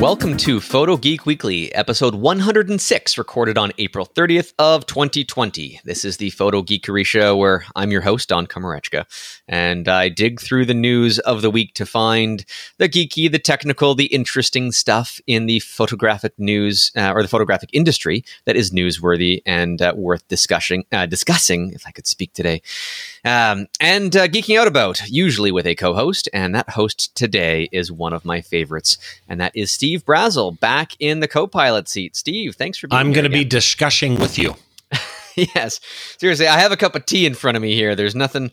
Welcome to Photo Geek Weekly, episode 106, recorded on April 30th of 2020. This is the Photo Geekery Show, where I'm your host, Don Komarechka, and I dig through the news of the week to find the geeky, the technical, the interesting stuff in the photographic news, or the photographic industry that is newsworthy and worth discussing, if I could speak today, and geeking out about, usually with a co-host, and that host today is one of my favorites, and that is Steve Brazill, back in the co-pilot seat. Steve, thanks for being here. I'm going to be discussing with you. Yes. Seriously, I have a cup of tea in front of me here. There's nothing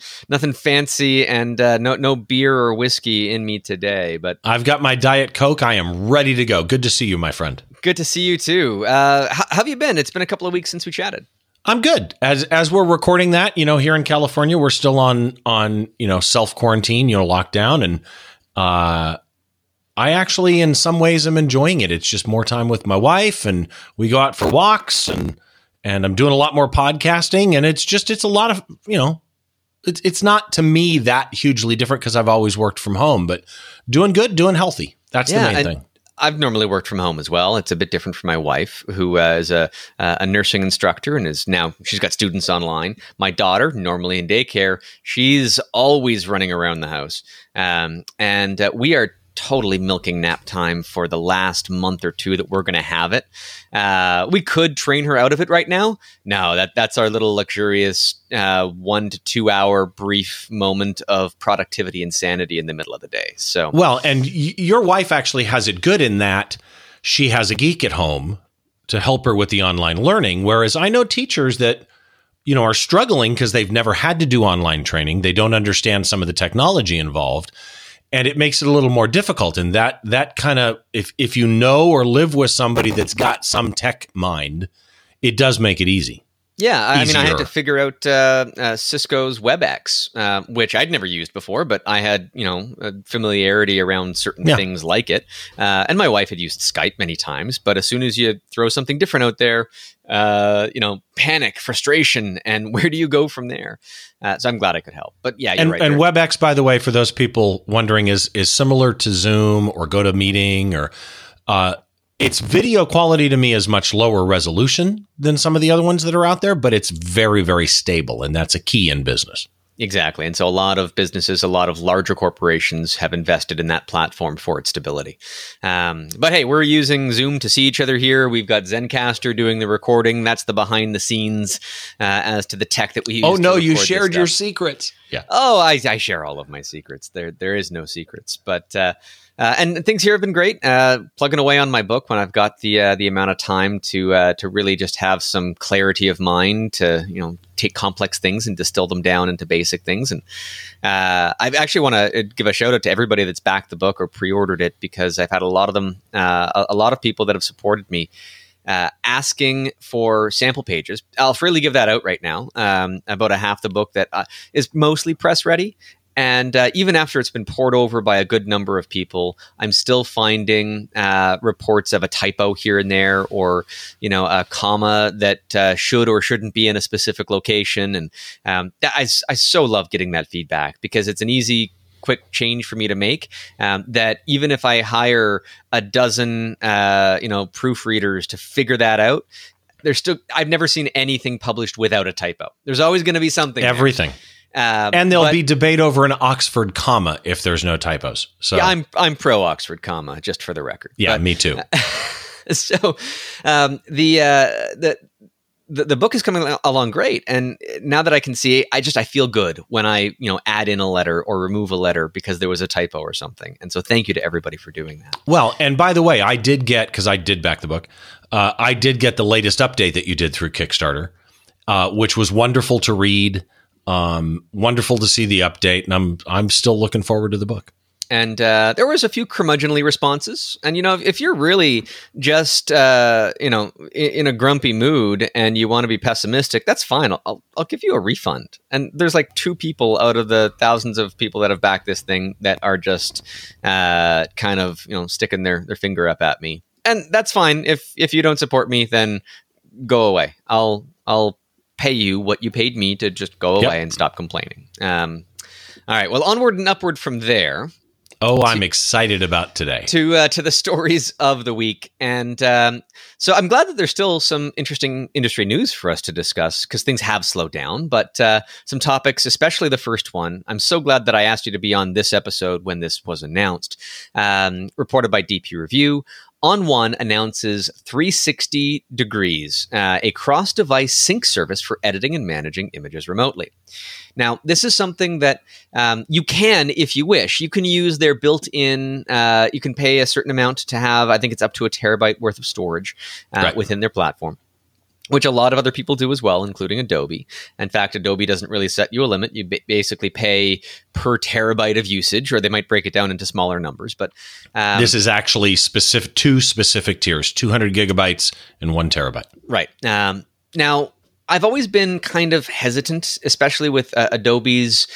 fancy and no beer or whiskey in me today. But I've got my Diet Coke. I am ready to go. Good to see you, my friend. Good to see you, too. How have you been? It's been a couple of weeks since we chatted. I'm good. As we're recording that, here in California, we're still on self-quarantine, lockdown. And I actually, in some ways, am enjoying it. It's just more time with my wife, and we go out for walks, and I'm doing a lot more podcasting, and it's a lot of, it's not to me that hugely different because I've always worked from home, but doing good, doing healthy. That's the main thing. I've normally worked from home as well. It's a bit different for my wife, who is a nursing instructor and is now, she's got students online. My daughter, normally in daycare, she's always running around the house. And we are totally milking nap time for the last month or two that we're going to have it. We could train her out of it right now. No, that's our little luxurious 1 to 2 hour brief moment of productivity insanity in the middle of the day. So, well, and your wife actually has it good in that she has a geek at home to help her with the online learning. Whereas I know teachers that, are struggling because they've never had to do online training. They don't understand some of the technology involved. And it makes it a little more difficult. And that kind of, if or live with somebody that's got some tech mind, it does make it easy. Yeah. Easier. I mean, I had to figure out Cisco's WebEx, which I'd never used before, but I had, familiarity around certain things like it. And my wife had used Skype many times, but as soon as you throw something different out there, panic, frustration, and where do you go from there? So I'm glad I could help. But yeah, you're right. And WebEx, by the way, for those people wondering, is similar to Zoom or GoToMeeting or its video quality to me is much lower resolution than some of the other ones that are out there, but it's very, very stable. And that's a key in business. Exactly. And so a lot of businesses, a lot of larger corporations have invested in that platform for its stability. But hey, we're using Zoom to see each other here. We've got Zencaster doing the recording. That's the behind the scenes as to the tech that we use. Oh, no, you shared your secrets. Yeah. Oh, I share all of my secrets. There is no secrets. But and things here have been great. Plugging away on my book when I've got the amount of time to really just have some clarity of mind to take complex things and distill them down into basic things. And I actually want to give a shout out to everybody that's backed the book or pre-ordered it, because I've had a lot of them, a lot of people that have supported me asking for sample pages. I'll freely give that out right now. About a half the book that is mostly press ready. And even after it's been poured over by a good number of people, I'm still finding reports of a typo here and there, or a comma that should or shouldn't be in a specific location. And I so love getting that feedback, because it's an easy, quick change for me to make, that even if I hire a dozen proofreaders to figure that out, there's still, I've never seen anything published without a typo. There's always going to be something. Everything. And there'll be debate over an Oxford comma if there's no typos. So yeah, I'm pro Oxford comma, just for the record. Yeah, but, me too. So the book is coming along great, and now that I can see, I feel good when I add in a letter or remove a letter because there was a typo or something. And so thank you to everybody for doing that. Well, and by the way, I did get, because I did back the book, I did get the latest update that you did through Kickstarter, which was wonderful to read. Wonderful to see the update, and I'm still looking forward to the book. And there was a few curmudgeonly responses. And, if you're really just, in a grumpy mood and you want to be pessimistic, that's fine. I'll give you a refund. And there's like two people out of the thousands of people that have backed this thing that are just kind of, sticking their finger up at me. And that's fine. If you don't support me, then go away. I'll pay you what you paid me to just go away and stop complaining. All right. Well, onward and upward from there. Oh, I'm excited about today. To the stories of the week. And so I'm glad that there's still some interesting industry news for us to discuss, because things have slowed down. But some topics, especially the first one, I'm so glad that I asked you to be on this episode when this was announced. Reported by DP Review, On1 announces 360 Degrees, a cross-device sync service for editing and managing images remotely. Now, this is something that you can, if you wish, you can use their built-in, you can pay a certain amount to have, I think it's up to a terabyte worth of storage within their platform, which a lot of other people do as well, including Adobe. In fact, Adobe doesn't really set you a limit. You basically pay per terabyte of usage, or they might break it down into smaller numbers. But this is actually specific, two specific tiers, 200 gigabytes and 1 terabyte. Right. Now, I've always been kind of hesitant, especially with Adobe's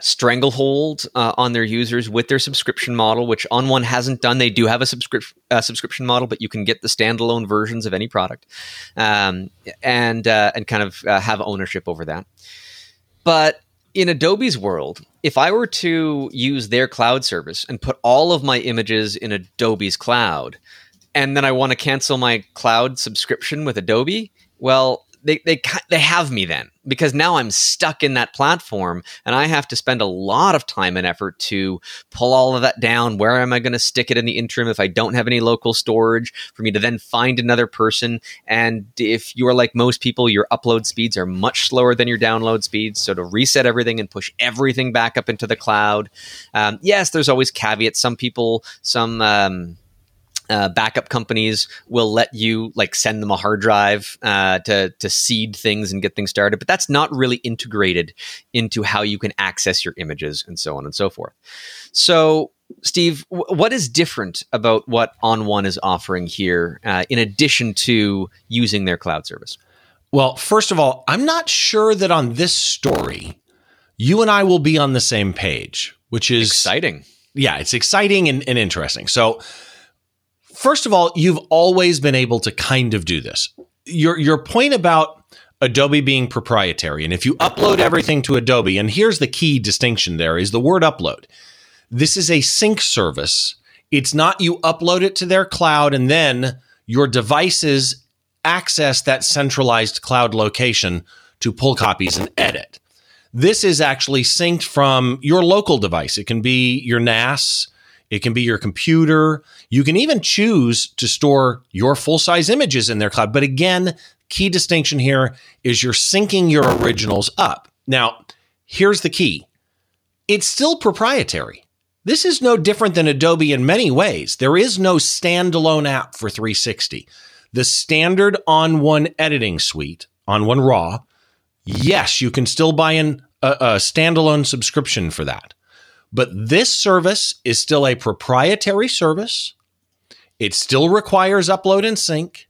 stranglehold on their users with their subscription model, which On1 hasn't done. They do have a subscription model, but you can get the standalone versions of any product and kind of have ownership over that. But in Adobe's world, if I were to use their cloud service and put all of my images in Adobe's cloud, and then I want to cancel my cloud subscription with Adobe, well, They have me then, because now I'm stuck in that platform and I have to spend a lot of time and effort to pull all of that down. Where am I going to stick it in the interim if I don't have any local storage for me to then find another person? And if you're like most people, your upload speeds are much slower than your download speeds. So to reset everything and push everything back up into the cloud. Yes, there's always caveats. Some people, backup companies will let you like send them a hard drive to seed things and get things started, but that's not really integrated into how you can access your images and so on and so forth. So, Steve, what is different about what On1 is offering here in addition to using their cloud service? Well, first of all, I'm not sure that on this story, you and I will be on the same page, which is exciting. Yeah, it's exciting and interesting. So, first of all, you've always been able to kind of do this. Your point about Adobe being proprietary, and if you upload everything to Adobe, and here's the key distinction there is the word upload. This is a sync service. It's not you upload it to their cloud and then your devices access that centralized cloud location to pull copies and edit. This is actually synced from your local device. It can be your NAS. It can be your computer. You can even choose to store your full-size images in their cloud. But again, key distinction here is you're syncing your originals up. Now, here's the key. It's still proprietary. This is no different than Adobe in many ways. There is no standalone app for 360. The standard On1 editing suite, On1 Raw, yes, you can still buy a standalone subscription for that. But this service is still a proprietary service. It still requires upload and sync.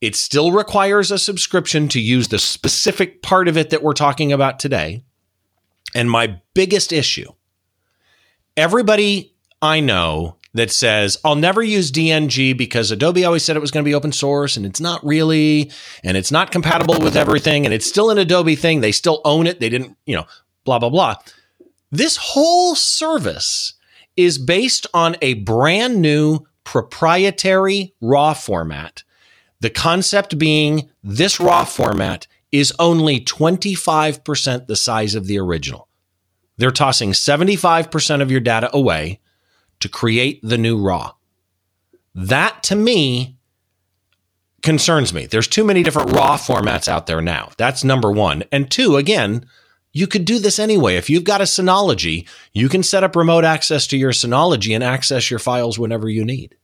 It still requires a subscription to use the specific part of it that we're talking about today. And my biggest issue, everybody I know that says, I'll never use DNG because Adobe always said it was going to be open source and it's not really, and it's not compatible with everything, and it's still an Adobe thing. They still own it. They didn't, blah, blah, blah. This whole service is based on a brand new proprietary RAW format. The concept being this RAW format is only 25% the size of the original. They're tossing 75% of your data away to create the new RAW. That, to me, concerns me. There's too many different RAW formats out there now. That's number one. And two, again, you could do this anyway. If you've got a Synology, you can set up remote access to your Synology and access your files whenever you need.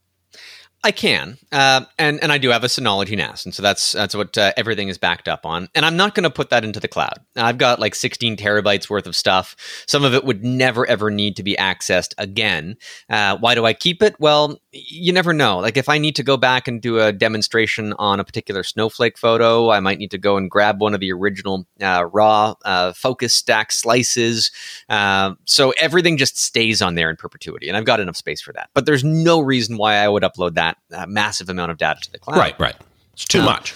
I can. And I do have a Synology NAS. And so that's what everything is backed up on. And I'm not going to put that into the cloud. I've got like 16 terabytes worth of stuff. Some of it would never, ever need to be accessed again. Why do I keep it? Well, you never know. Like if I need to go back and do a demonstration on a particular snowflake photo, I might need to go and grab one of the original raw focus stack slices. So everything just stays on there in perpetuity. And I've got enough space for that. But there's no reason why I would upload that massive amount of data to the cloud. Right. It's too much.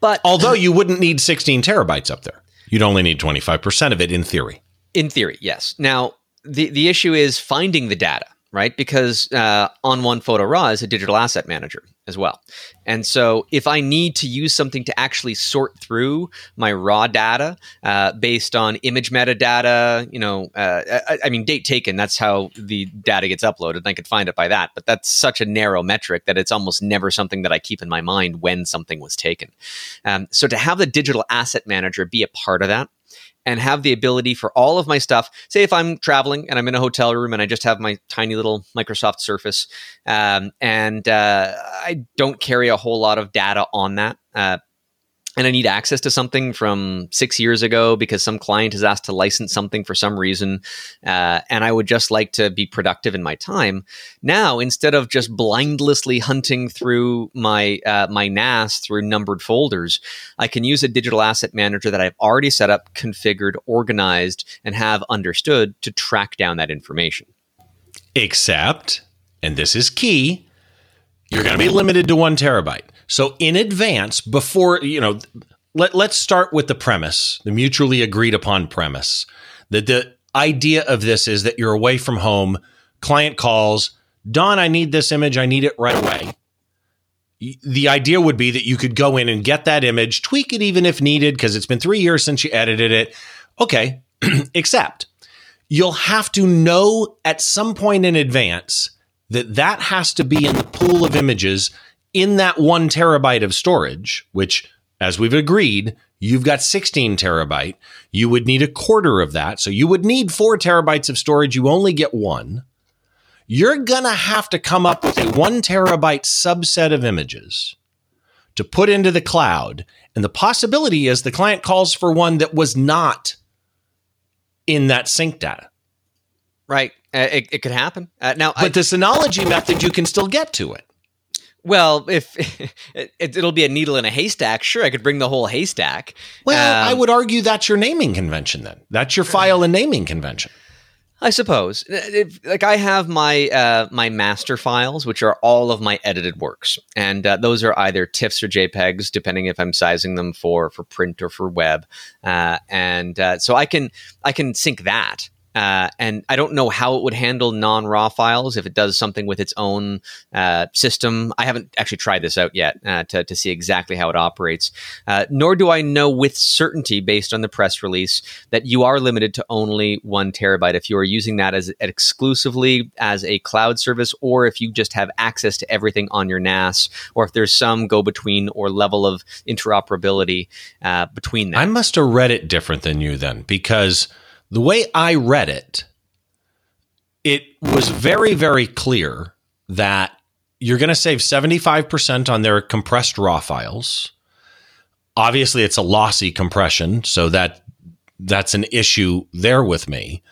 But although you wouldn't need 16 terabytes up there. You'd only need 25% of it in theory. In theory, yes. Now, the issue is finding the data. right? Because On1 Photo Raw is a digital asset manager as well. And so if I need to use something to actually sort through my raw data based on image metadata, you know, I mean, date taken, that's how the data gets uploaded. I could find it by that. But that's such a narrow metric that it's almost never something that I keep in my mind when something was taken. So to have the digital asset manager be a part of that, and have the ability for all of my stuff, say if I'm traveling and I'm in a hotel room and I just have my tiny little Microsoft Surface and I don't carry a whole lot of data on that. And I need access to something from 6 years ago because some client has asked to license something for some reason. And I would just like to be productive in my time. Now, instead of just blindlessly hunting through my my NAS through numbered folders, I can use a digital asset manager that I've already set up, configured, organized, and have understood to track down that information. Except, and this is key, you're going to be limited to 1 terabyte. So in advance, before, you know, let's start with the premise, the mutually agreed upon premise. That the idea of this is that you're away from home, client calls, Don, I need this image, I need it right away. The idea would be that you could go in and get that image, tweak it even if needed, because it's been 3 years since you edited it. Okay, except you'll have to know at some point in advance that has to be in the pool of images in that 1 terabyte of storage, which, as we've agreed, you've got 16 terabyte. You would need a quarter of that. So you would need 4 terabytes of storage. You only get one. You're going to have to come up with a 1 terabyte subset of images to put into the cloud. And the possibility is the client calls for one that was not in that sync data. Right. It could happen. But the Synology method, you can still get to it. Well, if it'll be a needle in a haystack, sure, I could bring the whole haystack. Well, I would argue that's your naming convention then. That's your file and naming convention. I suppose. Like I have my my master files, which are all of my edited works, and those are either TIFFs or JPEGs, depending if I'm sizing them for print or for web, and so I can sync that. And I don't know how it would handle non-raw files if it does something with its own system. I haven't actually tried this out yet to see exactly how it operates. Nor do I know with certainty, based on the press release, that you are limited to only 1 terabyte if you are using that as exclusively as a cloud service, or if you just have access to everything on your NAS, or if there's some go-between or level of interoperability between them. I must have read it different than you then, because the way I read it, it was very, very clear that you're going to save 75% on their compressed raw files. Obviously, it's a lossy compression, so that's an issue there with me.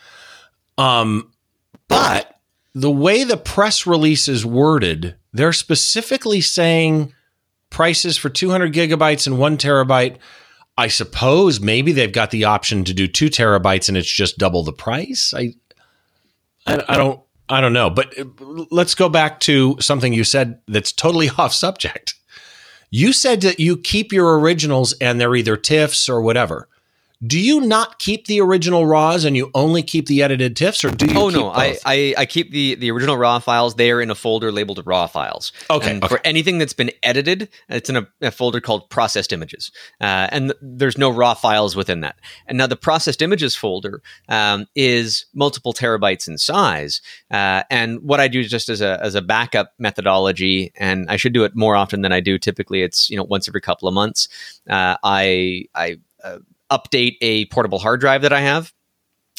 But the way the press release is worded, they're specifically saying prices for 200 gigabytes and 1 terabyte. I suppose maybe they've got the option to do 2 terabytes and it's just double the price. I don't know, but let's go back to something you said that's totally off subject. You said that you keep your originals and they're either TIFFs or whatever. Do you not keep the original RAWs and you only keep the edited TIFFs, or do you keep both? I keep the original RAW files. They are in a folder labeled RAW files. Okay. And for anything that's been edited, it's in a folder called Processed Images. And there's no RAW files within that. And now the Processed Images folder is multiple terabytes in size. And what I do just as a backup methodology, and I should do it more often than I do. Typically, it's, you know, once every couple of months. I update a portable hard drive that I have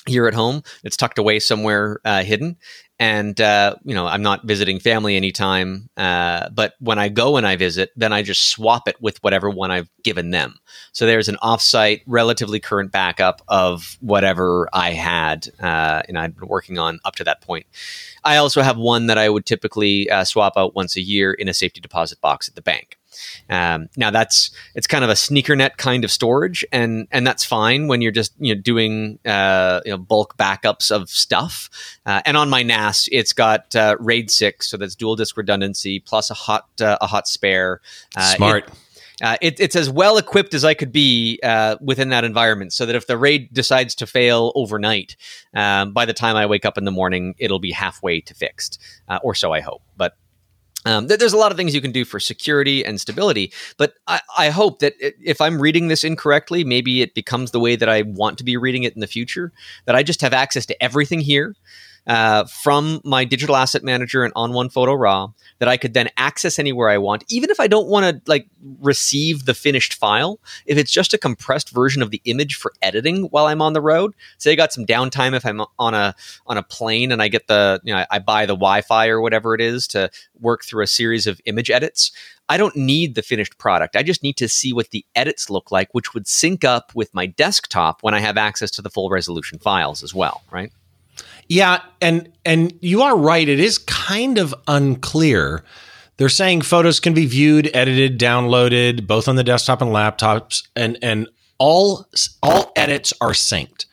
here at home. It's tucked away somewhere hidden. And, you know, I'm not visiting family anytime. But when I go and I visit, then I just swap it with whatever one I've given them. So there's an offsite, relatively current backup of whatever I had and I'd been working on up to that point. I also have one that I would typically swap out once a year in a safety deposit box at the bank. Now it's kind of a sneaker net kind of storage, and that's fine when you're just, you know, doing bulk backups of stuff. And on my NAS, it's got RAID 6, so that's dual disk redundancy plus a hot spare. Smart. It, It's as well equipped as I could be within that environment, so that if the RAID decides to fail overnight, by the time I wake up in the morning, it'll be halfway to fixed, or so I hope. But there's a lot of things you can do for security and stability, but I hope that if I'm reading this incorrectly, maybe it becomes the way that I want to be reading it in the future, that I just have access to everything here from my digital asset manager and On1 Photo Raw, that I could then access anywhere I want, even if I don't want to like receive the finished file. If it's just a compressed version of the image for editing while I'm on the road, say I got some downtime if I'm on a plane and I get the, you know, I buy the Wi-Fi or whatever it is to work through a series of image edits. I don't need the finished product. I just need to see what the edits look like, which would sync up with my desktop when I have access to the full resolution files as well, right? Yeah, and you are right. It is kind of unclear. They're saying photos can be viewed, edited, downloaded, both on the desktop and laptops, and all edits are synced.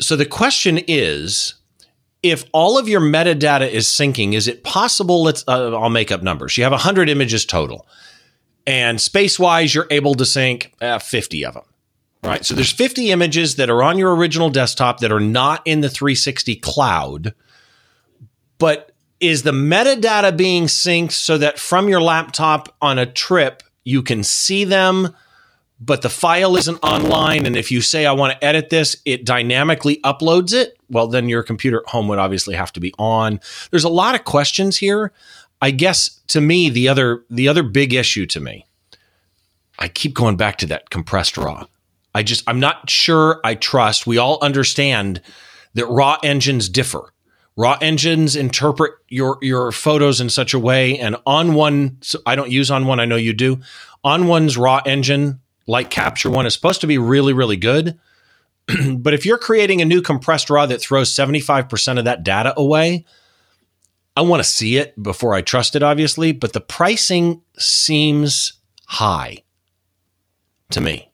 So the question is, if all of your metadata is syncing, is it possible, I'll make up numbers. You have 100 images total, and space-wise, you're able to sync 50 of them. Right. So there's 50 images that are on your original desktop that are not in the 360 cloud. But is the metadata being synced so that from your laptop on a trip, you can see them, but the file isn't online? And if you say, I want to edit this, it dynamically uploads it. Well, then your computer at home would obviously have to be on. There's a lot of questions here. I guess to me, the other big issue to me, I keep going back to that compressed RAW. I'm not sure I trust. We all understand that raw engines differ. Raw engines interpret your photos in such a way, and On1, so I don't use On1, I know you do. On1's raw engine, like Capture One, is supposed to be really, really good. But if you're creating a new compressed raw that throws 75% of that data away, I want to see it before I trust it, obviously. But the pricing seems high to me.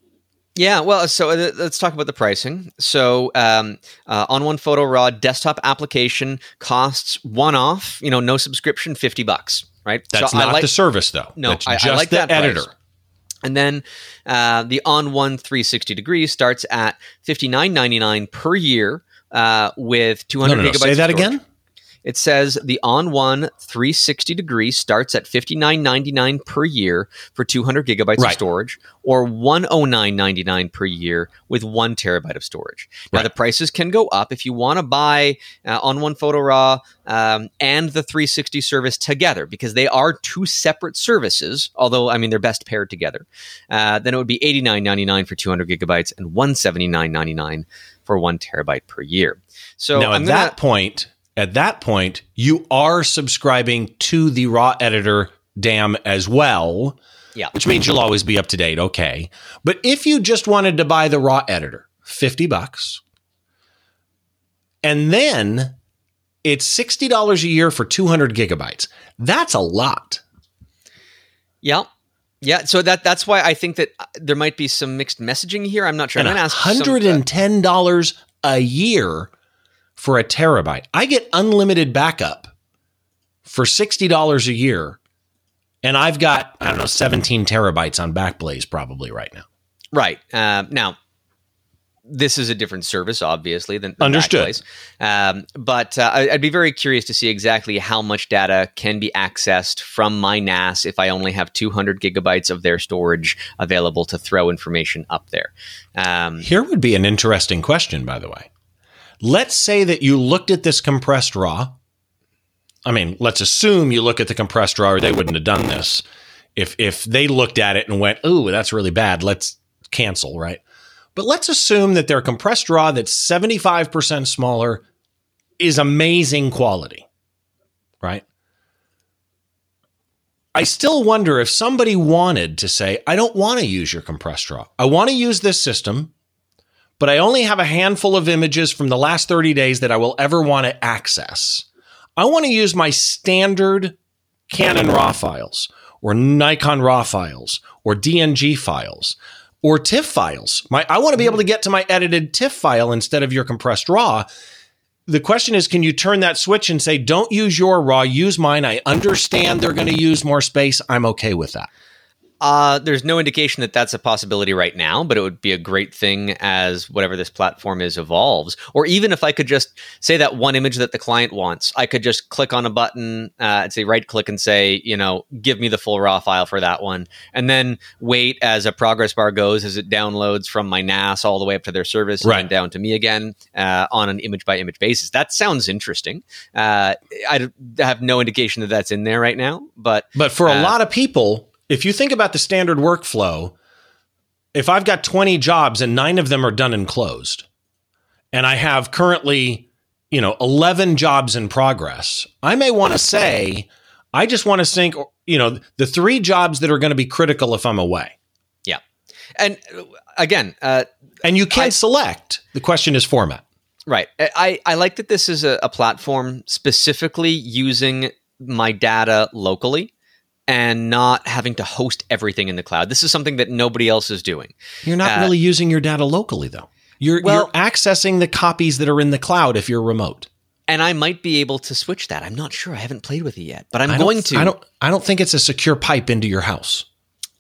Yeah, well, so let's talk about the pricing. So On1 Photo Raw desktop application costs one-off, no subscription, $50, right? That's so not the service, though. No, that's just I like the editor. Price. And then the On1 360 degree starts at $59.99 per year with 200 gigabytes. Say that again? It says the On1 360 degree starts at $59.99 per year for 200 gigabytes of storage, or $109.99 per year with 1 terabyte of storage. Now, the prices can go up. If you want to buy On1 Photo Raw and the 360 service together, because they are two separate services, although, I mean, they're best paired together, then it would be $89.99 for 200 gigabytes and $179.99 for 1 terabyte per year. So now, at that point, you are subscribing to the raw editor DAM as well, which means you'll always be up to date. Okay. But if you just wanted to buy the raw editor, $50, and then it's $60 a year for 200 gigabytes. That's a lot. Yeah. Yeah. So that's why I think that there might be some mixed messaging here. I'm not sure. And I'm going to ask $110 a year for a terabyte. I get unlimited backup for $60 a year, and I've got, 17 terabytes on Backblaze probably right now. Right. Now, this is a different service, obviously, than Understood. Backblaze. But I'd be very curious to see exactly how much data can be accessed from my NAS if I only have 200 gigabytes of their storage available to throw information up there. Here would be an interesting question, by the way. Let's say that you looked at this compressed RAW. Let's assume you look at the compressed RAW, or they wouldn't have done this. If they looked at it and went, ooh, that's really bad, let's cancel, right? But let's assume that their compressed RAW that's 75% smaller is amazing quality, right? I still wonder if somebody wanted to say, I don't want to use your compressed RAW. I want to use this system, but I only have a handful of images from the last 30 days that I will ever want to access. I want to use my standard Canon RAW files, or Nikon RAW files, or DNG files, or TIFF files. I want to be able to get to my edited TIFF file instead of your compressed RAW. The question is, can you turn that switch and say, don't use your RAW, use mine. I understand they're going to use more space. I'm okay with that. There's no indication that that's a possibility right now, but it would be a great thing as whatever this platform is evolves. Or even if I could just say that one image that the client wants, I could just click on a button, I'd say right click and say, you know, give me the full RAW file for that one. And then wait as a progress bar goes, as it downloads from my NAS all the way up to their service and down to me again on an image by image basis. That sounds interesting. I have no indication that that's in there right now. But for a lot of people... If you think about the standard workflow, if I've got 20 jobs and 9 of them are done and closed, and I have currently, 11 jobs in progress, I may want to say, I just want to sync, the 3 jobs that are going to be critical if I'm away. Yeah. And again, and you can select. The question is format. Right. I like that this is a platform specifically using my data locally and not having to host everything in the cloud. This is something that nobody else is doing. You're not really using your data locally, though. You're accessing the copies that are in the cloud if you're remote. And I might be able to switch that. I'm not sure. I haven't played with it yet, but I'm going to. I don't think it's a secure pipe into your house.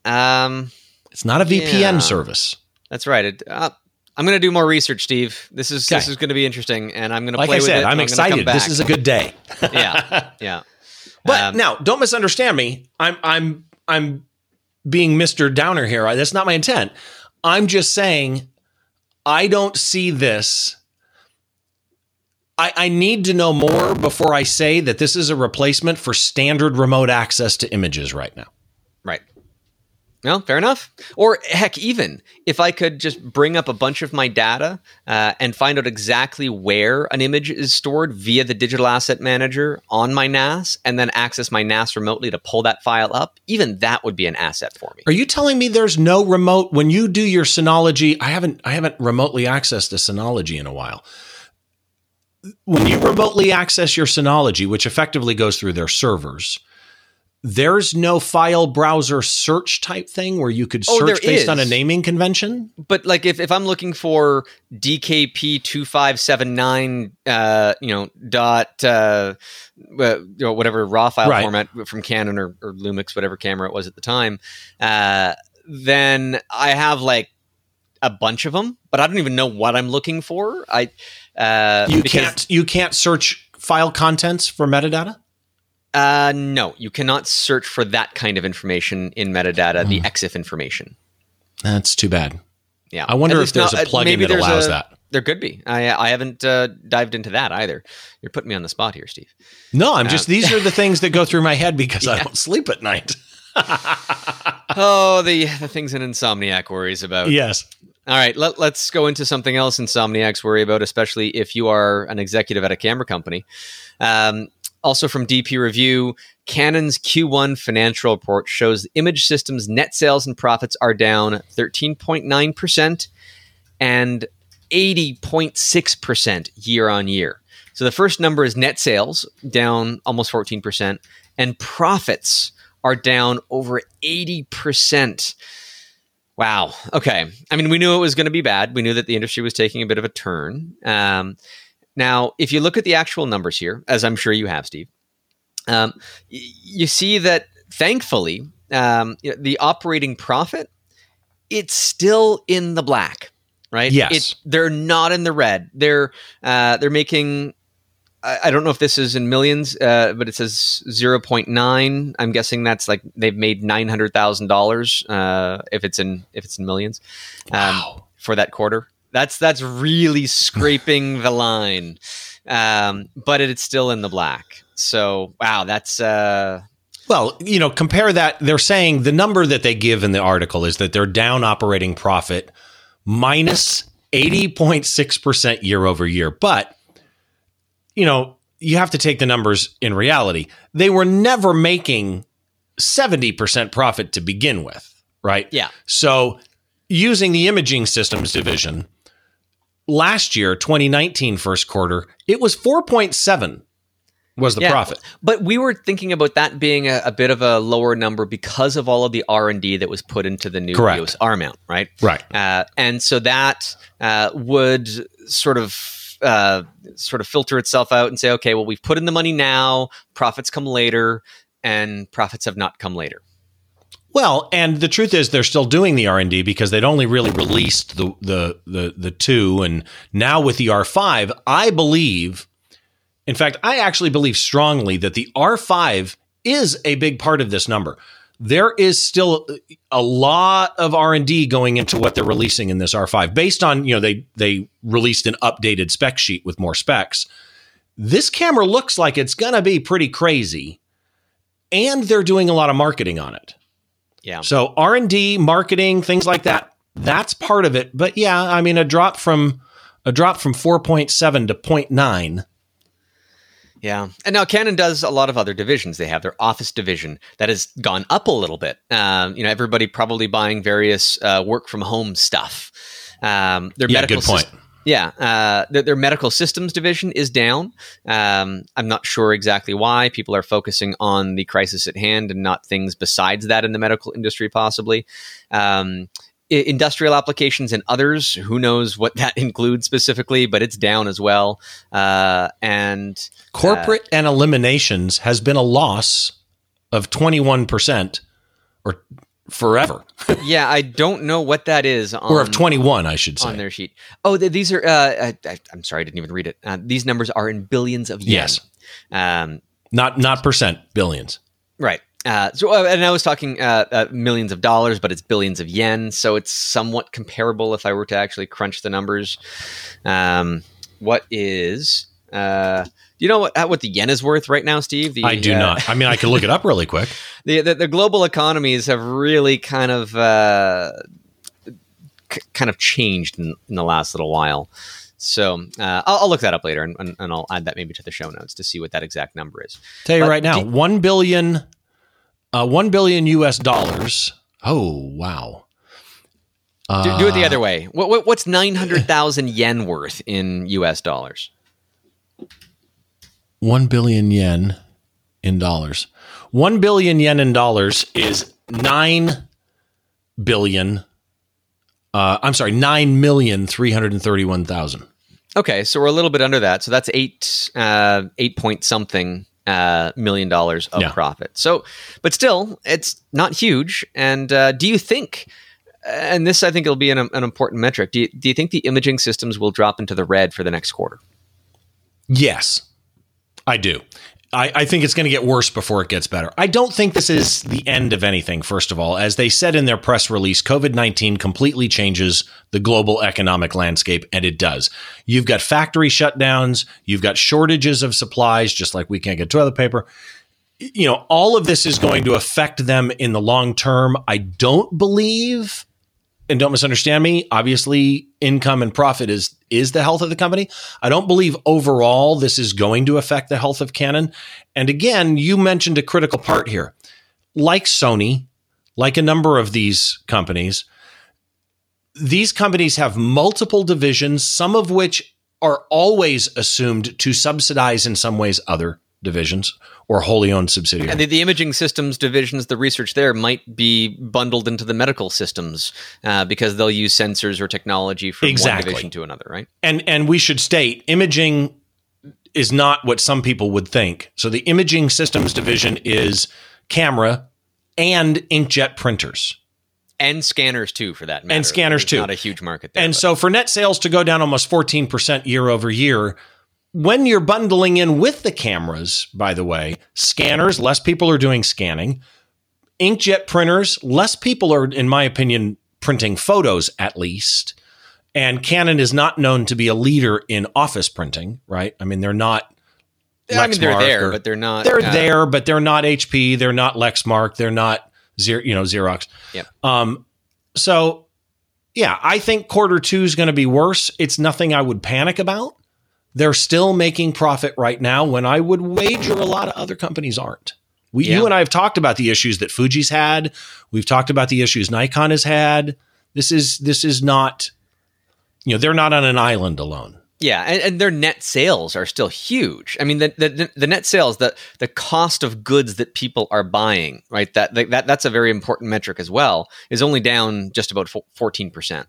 It's not a VPN service. That's right. I'm going to do more research, Steve. This is going to be interesting, and I'm going to play with it. Like I said, I'm excited. This is a good day. Yeah. But now, don't misunderstand me. I'm being Mr. Downer here. That's not my intent. I'm just saying I don't see this. I need to know more before I say that this is a replacement for standard remote access to images right now. Right. No, fair enough. Or heck, even if I could just bring up a bunch of my data and find out exactly where an image is stored via the digital asset manager on my NAS and then access my NAS remotely to pull that file up, even that would be an asset for me. Are you telling me there's no remote when you do your Synology? I haven't remotely accessed a Synology in a while. When you remotely access your Synology, which effectively goes through their servers, there's no file browser search type thing where you could search based on a naming convention? But like if I'm looking for DKP2579, whatever raw file format from Canon or Lumix, whatever camera it was at the time, then I have like a bunch of them, but I don't even know what I'm looking for. You can't search file contents for metadata? No, you cannot search for that kind of information in metadata, the EXIF information. That's too bad. Yeah. I wonder if there's a plugin that allows that. There could be. I haven't dived into that either. You're putting me on the spot here, Steve. No, I'm just, these are the things that go through my head because I don't sleep at night. The things an insomniac worries about. Yes. All right, let's go into something else insomniacs worry about, especially if you are an executive at a camera company. Also from DP Review, Canon's Q1 financial report shows the image system's net sales and profits are down 13.9% and 80.6% year on year. So the first number is net sales, down almost 14%, and profits are down over 80%. Wow. Okay. I mean, we knew it was going to be bad. We knew that the industry was taking a bit of a turn. Now, if you look at the actual numbers here, as I'm sure you have, Steve, you see that thankfully the operating profit, it's still in the black, right? Yes. They're not in the red. They're making, I don't know if this is in millions, but it says 0.9. I'm guessing that's like they've made $900,000 if it's in millions. Wow. For that quarter. That's really scraping the line, but it's still in the black. So, wow, that's... Well, compare that. They're saying the number that they give in the article is that they're down operating profit minus 80.6% year over year. But, you have to take the numbers in reality. They were never making 70% profit to begin with, right? Yeah. So, using the imaging systems division... Last year, 2019 first quarter, it was 4.7 was the profit. But we were thinking about that being a bit of a lower number because of all of the R&D that was put into the new EOS R mount, right? Right. And so that would sort of filter itself out and say, okay, well, we've put in the money now, profits come later, and profits have not come later. Well, and the truth is they're still doing the R&D because they'd only really released the two. And now with the R5, I believe, in fact, I actually believe strongly that the R5 is a big part of this number. There is still a lot of R&D going into what they're releasing in this R5 based on, you know, they released an updated spec sheet with more specs. This camera looks like it's going to be pretty crazy, and they're doing a lot of marketing on it. Yeah. So R&D, marketing, things like that. That's part of it. But yeah, I mean, a drop from 4.7 to 0.9. Yeah. And now Canon does a lot of other divisions. They have their office division that has gone up a little bit. You know, everybody probably buying various work from home stuff. Their medical systems division is down. I'm not sure exactly why. People are focusing on the crisis at hand and not things besides that in the medical industry, possibly. Industrial applications and others, who knows what that includes specifically, but it's down as well. And corporate and eliminations has been a loss of 21% or forever. Yeah, I don't know what that is. Or of 21, I should say. On their sheet. Oh, these are, I'm sorry, I didn't even read it. These numbers are in billions of yen. Yes. Not percent, billions. Right. And I was talking millions of dollars, but it's billions of yen. So it's somewhat comparable if I were to actually crunch the numbers. What is... you know what the yen is worth right now, Steve? I do not. I mean, I can look it up really quick. The global economies have really kind of changed in the last little while. So I'll look that up later, and I'll add that maybe to the show notes to see what that exact number is. Tell you right now, $1 billion US dollars. Oh, wow. Do it the other way. What's 900,000 yen worth in US dollars? 1 billion yen in dollars. 1 billion yen in dollars is 9 billion. 9,331,000. Okay, so we're a little bit under that. So that's $8 point something million of profit. So, but still, it's not huge. And do you think? And this, I think, will be an important metric. Do you think the imaging systems will drop into the red for the next quarter? Yes. I do. I think it's going to get worse before it gets better. I don't think this is the end of anything, first of all. As they said in their press release, COVID-19 completely changes the global economic landscape, and it does. You've got factory shutdowns. You've got shortages of supplies, just like we can't get toilet paper. You know, all of this is going to affect them in the long term. I don't believe, and don't misunderstand me, obviously income and profit is the health of the company. I don't believe overall this is going to affect the health of Canon. And again, you mentioned a critical part here. Like Sony, like a number of these companies have multiple divisions, some of which are always assumed to subsidize in some ways other divisions or wholly owned subsidiaries. And the imaging systems divisions, the research there might be bundled into the medical systems because they'll use sensors or technology from one division to another, right? And we should state imaging is not what some people would think. So the imaging systems division is camera and inkjet printers. And scanners too, for that matter. And scanners too. Not a huge market there. And so for net sales to go down almost 14% year over year, when you're bundling in with the cameras, by the way, scanners, less people are doing scanning. Inkjet printers, less people are, in my opinion, printing photos at least. And Canon is not known to be a leader in office printing, right? I mean, they're not Lexmark. I mean, they're there, but they're not. They're there, but they're not HP. They're not Lexmark. They're not Xerox. Yeah. So, yeah, I think quarter two is going to be worse. It's nothing I would panic about. They're still making profit right now when I would wager a lot of other companies aren't. You and I have talked about the issues that Fuji's had. We've talked about the issues Nikon has had. This is not, you know, they're not on an island alone. Yeah, and their net sales are still huge. I mean, the net sales, the cost of goods that people are buying, right? That's a very important metric as well. Is only down just about 14%,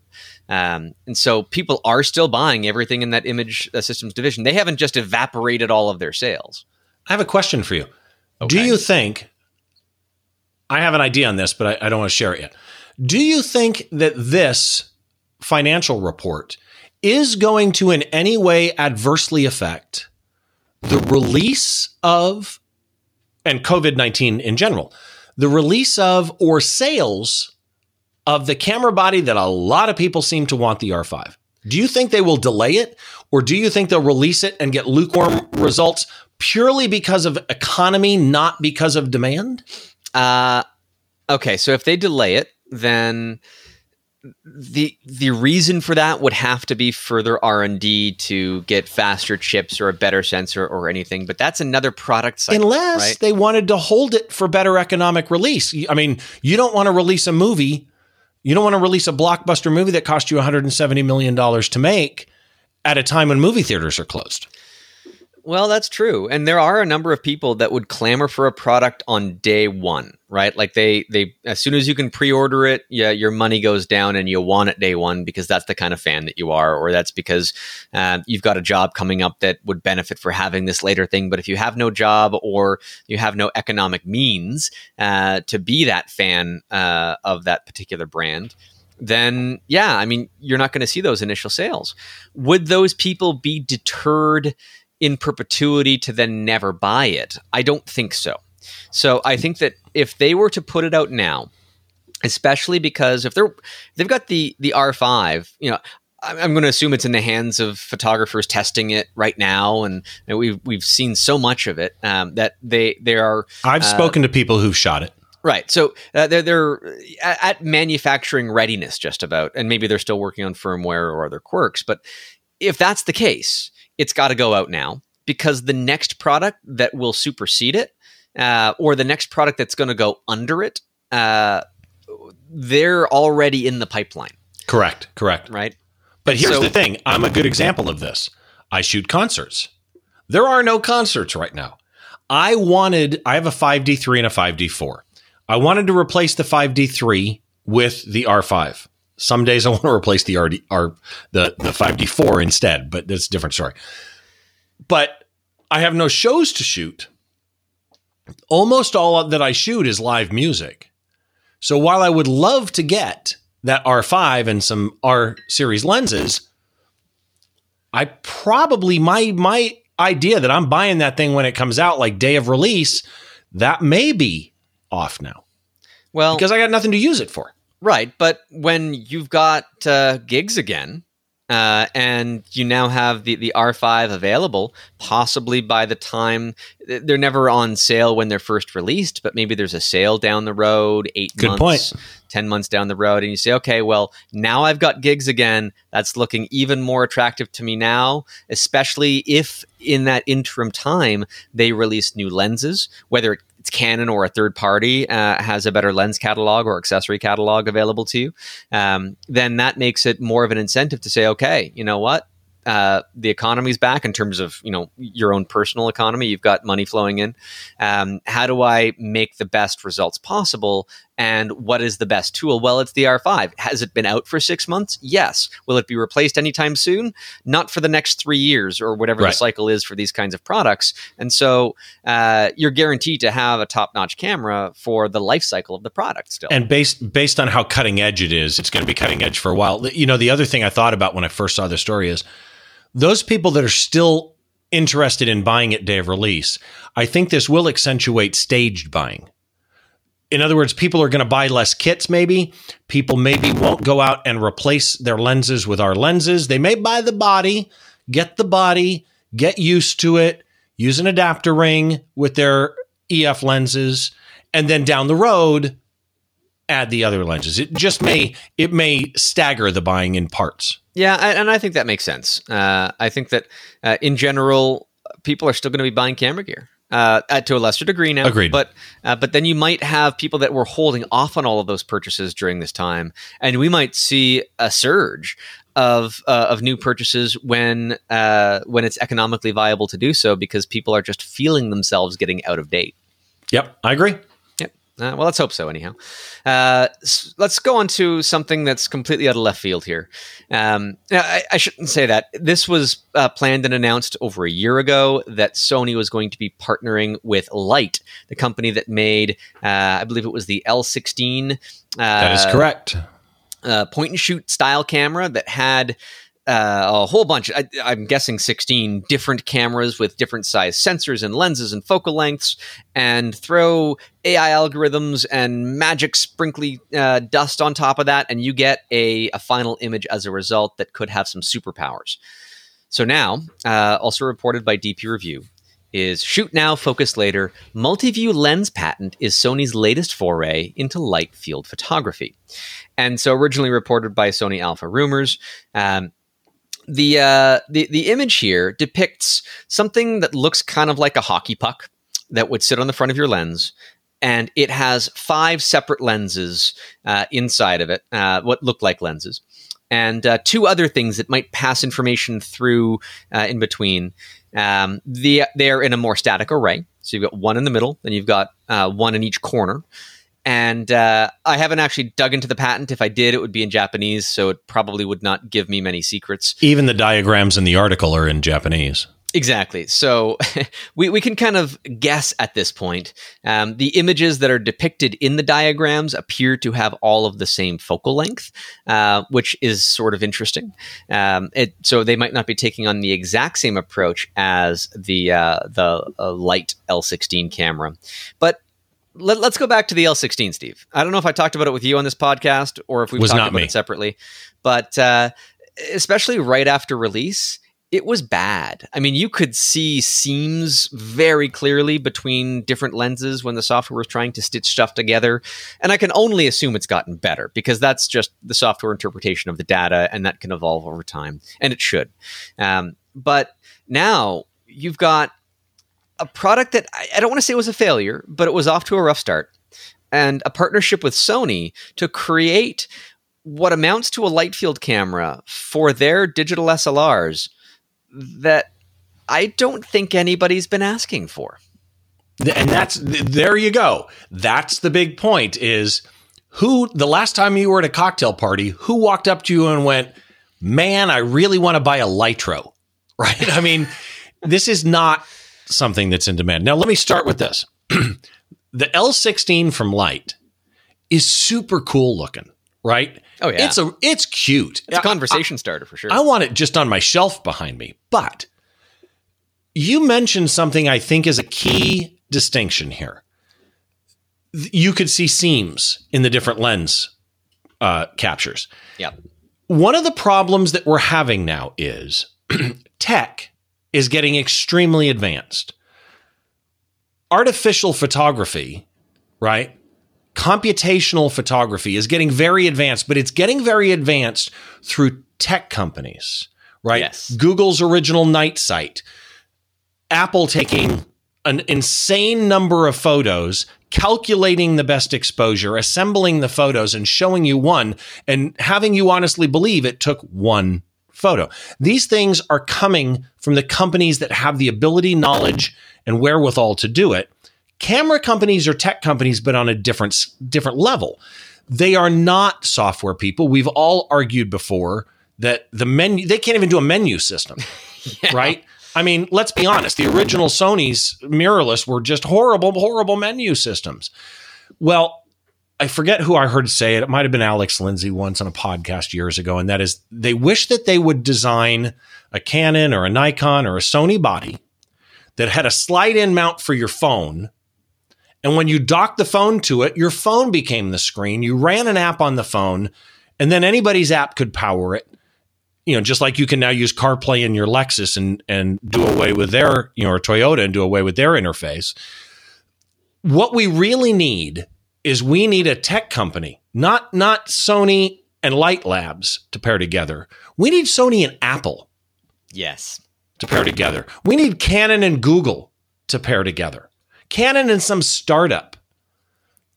and so people are still buying everything in that image systems division. They haven't just evaporated all of their sales. I have a question for you. Okay. Do you think I have an idea on this, but I don't want to share it yet. Do you think that this financial report is going to in any way adversely affect the release of, and COVID-19 in general, the release of or sales of the camera body that a lot of people seem to want, the R5? Do you think they will delay it, or do you think they'll release it and get lukewarm results purely because of economy, not because of demand? Okay, so if they delay it, then the reason for that would have to be further R&D to get faster chips or a better sensor or anything. But that's another product cycle, unless they wanted to hold it for better economic release. I mean, you don't want to release a movie. You don't want to release a blockbuster movie that cost you $170 million to make at a time when movie theaters are closed. Well, that's true. And there are a number of people that would clamor for a product on day one, right? Like they as soon as you can pre-order it, yeah, your money goes down and you want it day one because that's the kind of fan that you are, or that's because you've got a job coming up that would benefit for having this later thing. But if you have no job or you have no economic means to be that fan of that particular brand, then yeah, I mean, you're not going to see those initial sales. Would those people be deterred in perpetuity to then never buy it? I don't think so. So I think that if they were to put it out now, especially because if they've got the R5, you know, I'm going to assume it's in the hands of photographers testing it right now, and we've seen so much of it that they are. I've spoken to people who've shot it. Right. So they're at manufacturing readiness just about, and maybe they're still working on firmware or other quirks. But if that's the case, it's got to go out now, because the next product that will supersede it or the next product that's going to go under it, they're already in the pipeline. Correct. Right. But here's the thing. I'm a good example of this. I shoot concerts. There are no concerts right now. I have a 5D3 and a 5D4. I wanted to replace the 5D3 with the R5. Some days I want to replace the 5D4 instead, but that's a different story. But I have no shows to shoot. Almost all that I shoot is live music. So while I would love to get that R5 and some R series lenses, I probably, my idea that I'm buying that thing when it comes out, like day of release, that may be off now. Well, because I got nothing to use it for. Right, but when you've got gigs again, and you now have the R5 available, possibly by the time, they're never on sale when they're first released, but maybe there's a sale down the road, 10 months down the road, and you say, okay, well, now I've got gigs again. That's looking even more attractive to me now, especially if in that interim time they release new lenses, whether it's Canon or a third party has a better lens catalog or accessory catalog available to you, then that makes it more of an incentive to say, okay, you know what? The economy's back in terms of, you know, your own personal economy. You've got money flowing in. How do I make the best results possible? And what is the best tool? Well, it's the R5. Has it been out for 6 months? Yes. Will it be replaced anytime soon? Not for the next 3 years or whatever the cycle is for these kinds of products. And so you're guaranteed to have a top-notch camera for the life cycle of the product still. And based on how cutting edge it is, it's going to be cutting edge for a while. You know, the other thing I thought about when I first saw the story is those people that are still interested in buying it day of release, I think this will accentuate staged buying. In other words, people are going to buy less kits maybe. People maybe won't go out and replace their lenses with our lenses. They may buy the body, get used to it, use an adapter ring with their EF lenses, and then down the road, add the other lenses. It just may stagger the buying in parts. Yeah, and I think that makes sense. I think that in general, people are still going to be buying camera gear. To a lesser degree now. Agreed. But then you might have people that were holding off on all of those purchases during this time, and we might see a surge of new purchases when it's economically viable to do so, because people are just feeling themselves getting out of date. Yep, I agree. Yep. Well, let's hope so anyhow. Let's go on to something that's completely out of left field here. Now, I shouldn't say that. This was planned and announced over a year ago that Sony was going to be partnering with Light, the company that made, I believe it was the L16. That is correct. Point-and-shoot style camera that had... a whole bunch, I'm guessing 16 different cameras with different size sensors and lenses and focal lengths, and throw AI algorithms and magic sprinkly dust on top of that, and you get a final image as a result that could have some superpowers. So now, also reported by DP Review, is shoot now, focus later. Multi-view lens patent is Sony's latest foray into light field photography. And so originally reported by Sony Alpha Rumors, The image here depicts something that looks kind of like a hockey puck that would sit on the front of your lens, and it has five separate lenses inside of it, what look like lenses, and two other things that might pass information through in between. They're in a more static array, so you've got one in the middle, and you've got one in each corner. And I haven't actually dug into the patent. If I did, it would be in Japanese, so it probably would not give me many secrets. Even the diagrams in the article are in Japanese. Exactly. So we can kind of guess at this point. The images that are depicted in the diagrams appear to have all of the same focal length, which is sort of interesting. So they might not be taking on the exact same approach as the Light L16 camera. But let's go back to the L16, Steve. I don't know if I talked about it with you on this podcast or if we've talked about it separately, but especially right after release, it was bad. I mean, you could see seams very clearly between different lenses when the software was trying to stitch stuff together. And I can only assume it's gotten better because that's just the software interpretation of the data, and that can evolve over time, and it should. But now you've got a product that I don't want to say was a failure, but it was off to a rough start, and a partnership with Sony to create what amounts to a light field camera for their digital SLRs that I don't think anybody's been asking for. And that's, there you go. That's the big point is who, the last time you were at a cocktail party, who walked up to you and went, man, I really want to buy a Lytro, right? I mean, this is not something that's in demand. Now, let me start with this. The L16 from Light is super cool looking, right? Oh, yeah. It's cute. It's a conversation starter for sure. I want it just on my shelf behind me. But you mentioned something I think is a key distinction here. You could see seams in the different lens captures. Yeah. One of the problems that we're having now is tech is getting extremely advanced. Artificial photography, right? Computational photography is getting very advanced, but it's getting very advanced through tech companies, right? Yes. Google's original night sight, Apple taking an insane number of photos, calculating the best exposure, assembling the photos and showing you one and having you honestly believe it took one photo. These things are coming from the companies that have the ability, knowledge, and wherewithal to do it. Camera companies are tech companies, but on a different level. They are not software people. We've all argued before that the menu, they can't even do a menu system, yeah. Right? I mean, let's be honest. The original Sony's mirrorless were just horrible, horrible menu systems. Well, I forget who I heard say it. It might have been Alex Lindsay once on a podcast years ago. And that is, they wish that they would design a Canon or a Nikon or a Sony body that had a slide-in mount for your phone. And when you docked the phone to it, your phone became the screen. You ran an app on the phone, and then anybody's app could power it. You know, just like you can now use CarPlay in your Lexus and do away with their, you know, or Toyota and do away with their interface. What we really need is we need a tech company, not Sony and Light Labs to pair together. We need Sony and Apple, yes, to pair together. We need Canon and Google to pair together. Canon and some startup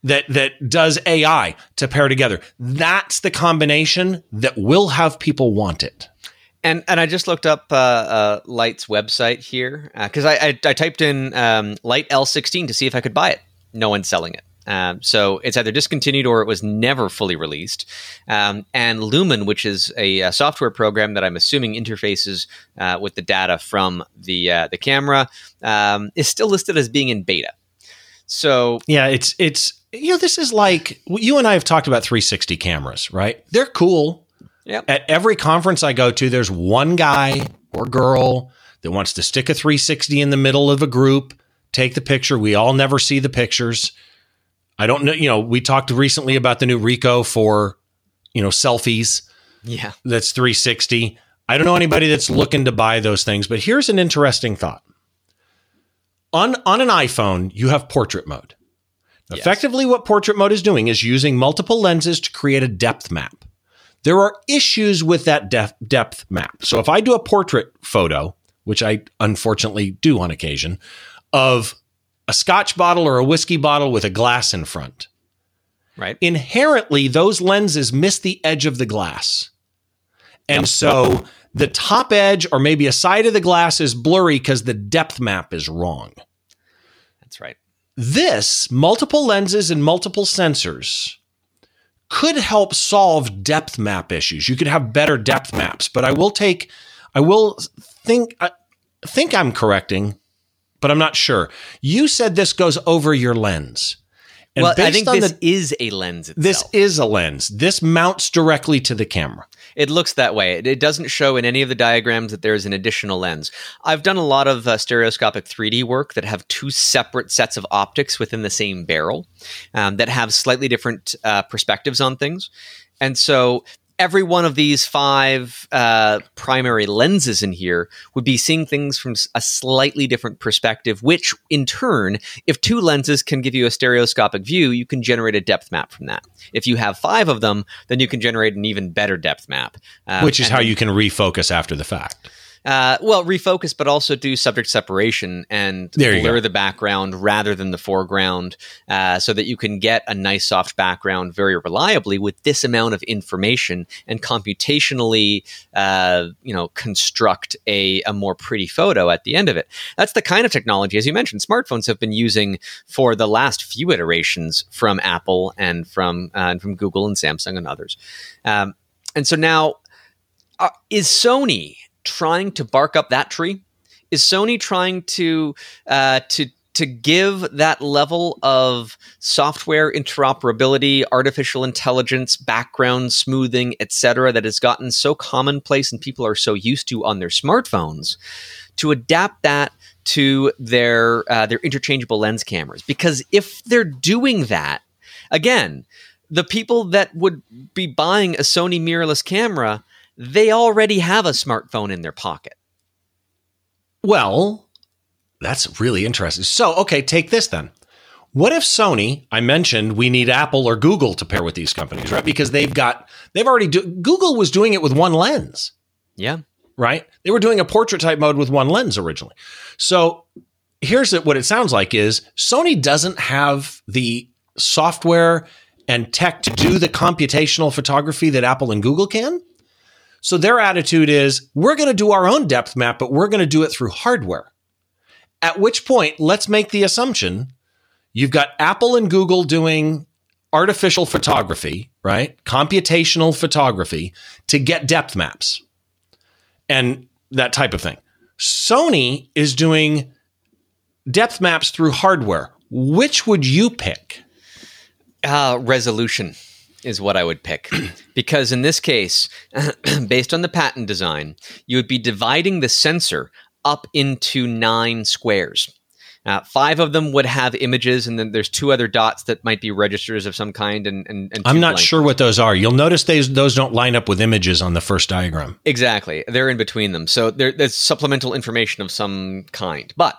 that does AI to pair together. That's the combination that will have people want it. And I just looked up Light's website here because I typed in Light L16 to see if I could buy it. No one's selling it. So it's either discontinued or it was never fully released. And Lumen, which is a software program that I'm assuming interfaces with the data from the camera, is still listed as being in beta. So yeah, it's you know, this is like, you and I have talked about 360 cameras, right? They're cool. Yep. At every conference I go to, there's one guy or girl that wants to stick a 360 in the middle of a group, take the picture. We all never see the pictures. I don't know. You know, we talked recently about the new Ricoh for, you know, selfies. Yeah. That's 360. I don't know anybody that's looking to buy those things, but here's an interesting thought. On an iPhone, you have portrait mode. Yes. Effectively, what portrait mode is doing is using multiple lenses to create a depth map. There are issues with that depth map. So if I do a portrait photo, which I unfortunately do on occasion, of a scotch bottle or a whiskey bottle with a glass in front. Right. Inherently, those lenses miss the edge of the glass. And yep. So the top edge or maybe a side of the glass is blurry because the depth map is wrong. That's right. This, multiple lenses and multiple sensors could help solve depth map issues. You could have better depth maps, but I think I'm correcting, but I'm not sure. You said this goes over your lens. And well, I think this is a lens itself. This is a lens. This mounts directly to the camera. It looks that way. It doesn't show in any of the diagrams that there is an additional lens. I've done a lot of stereoscopic 3D work that have two separate sets of optics within the same barrel that have slightly different perspectives on things. And so every one of these five primary lenses in here would be seeing things from a slightly different perspective, which in turn, if two lenses can give you a stereoscopic view, you can generate a depth map from that. If you have five of them, then you can generate an even better depth map. Which is how you can refocus after the fact. Well, refocus, but also do subject separation and blur the background rather than the foreground so that you can get a nice soft background very reliably with this amount of information and computationally, construct a more pretty photo at the end of it. That's the kind of technology, as you mentioned, smartphones have been using for the last few iterations from Apple and from Google and Samsung and others. And so now is Sony trying to bark up that tree? Is Sony trying to give that level of software interoperability, artificial intelligence, background smoothing, etc., that has gotten so commonplace and people are so used to on their smartphones, to adapt that to their interchangeable lens cameras? Because if they're doing that, again, the people that would be buying a Sony mirrorless camera, they already have a smartphone in their pocket. Well, that's really interesting. So, okay, take this then. What if Sony, I mentioned we need Apple or Google to pair with these companies, right? Because Google was doing it with one lens. Yeah. Right? They were doing a portrait type mode with one lens originally. So here's what it sounds like is Sony doesn't have the software and tech to do the computational photography that Apple and Google can. So their attitude is, we're going to do our own depth map, but we're going to do it through hardware. At which point, let's make the assumption, you've got Apple and Google doing artificial photography, right? Computational photography to get depth maps and that type of thing. Sony is doing depth maps through hardware. Which would you pick? Resolution is what I would pick. Because in this case, based on the patent design, you would be dividing the sensor up into 9 squares. Five of them would have images, and then there's two other dots that might be registers of some kind. And I'm not sure what those are. You'll notice those don't line up with images on the first diagram. Exactly. They're in between them. So there's supplemental information of some kind. But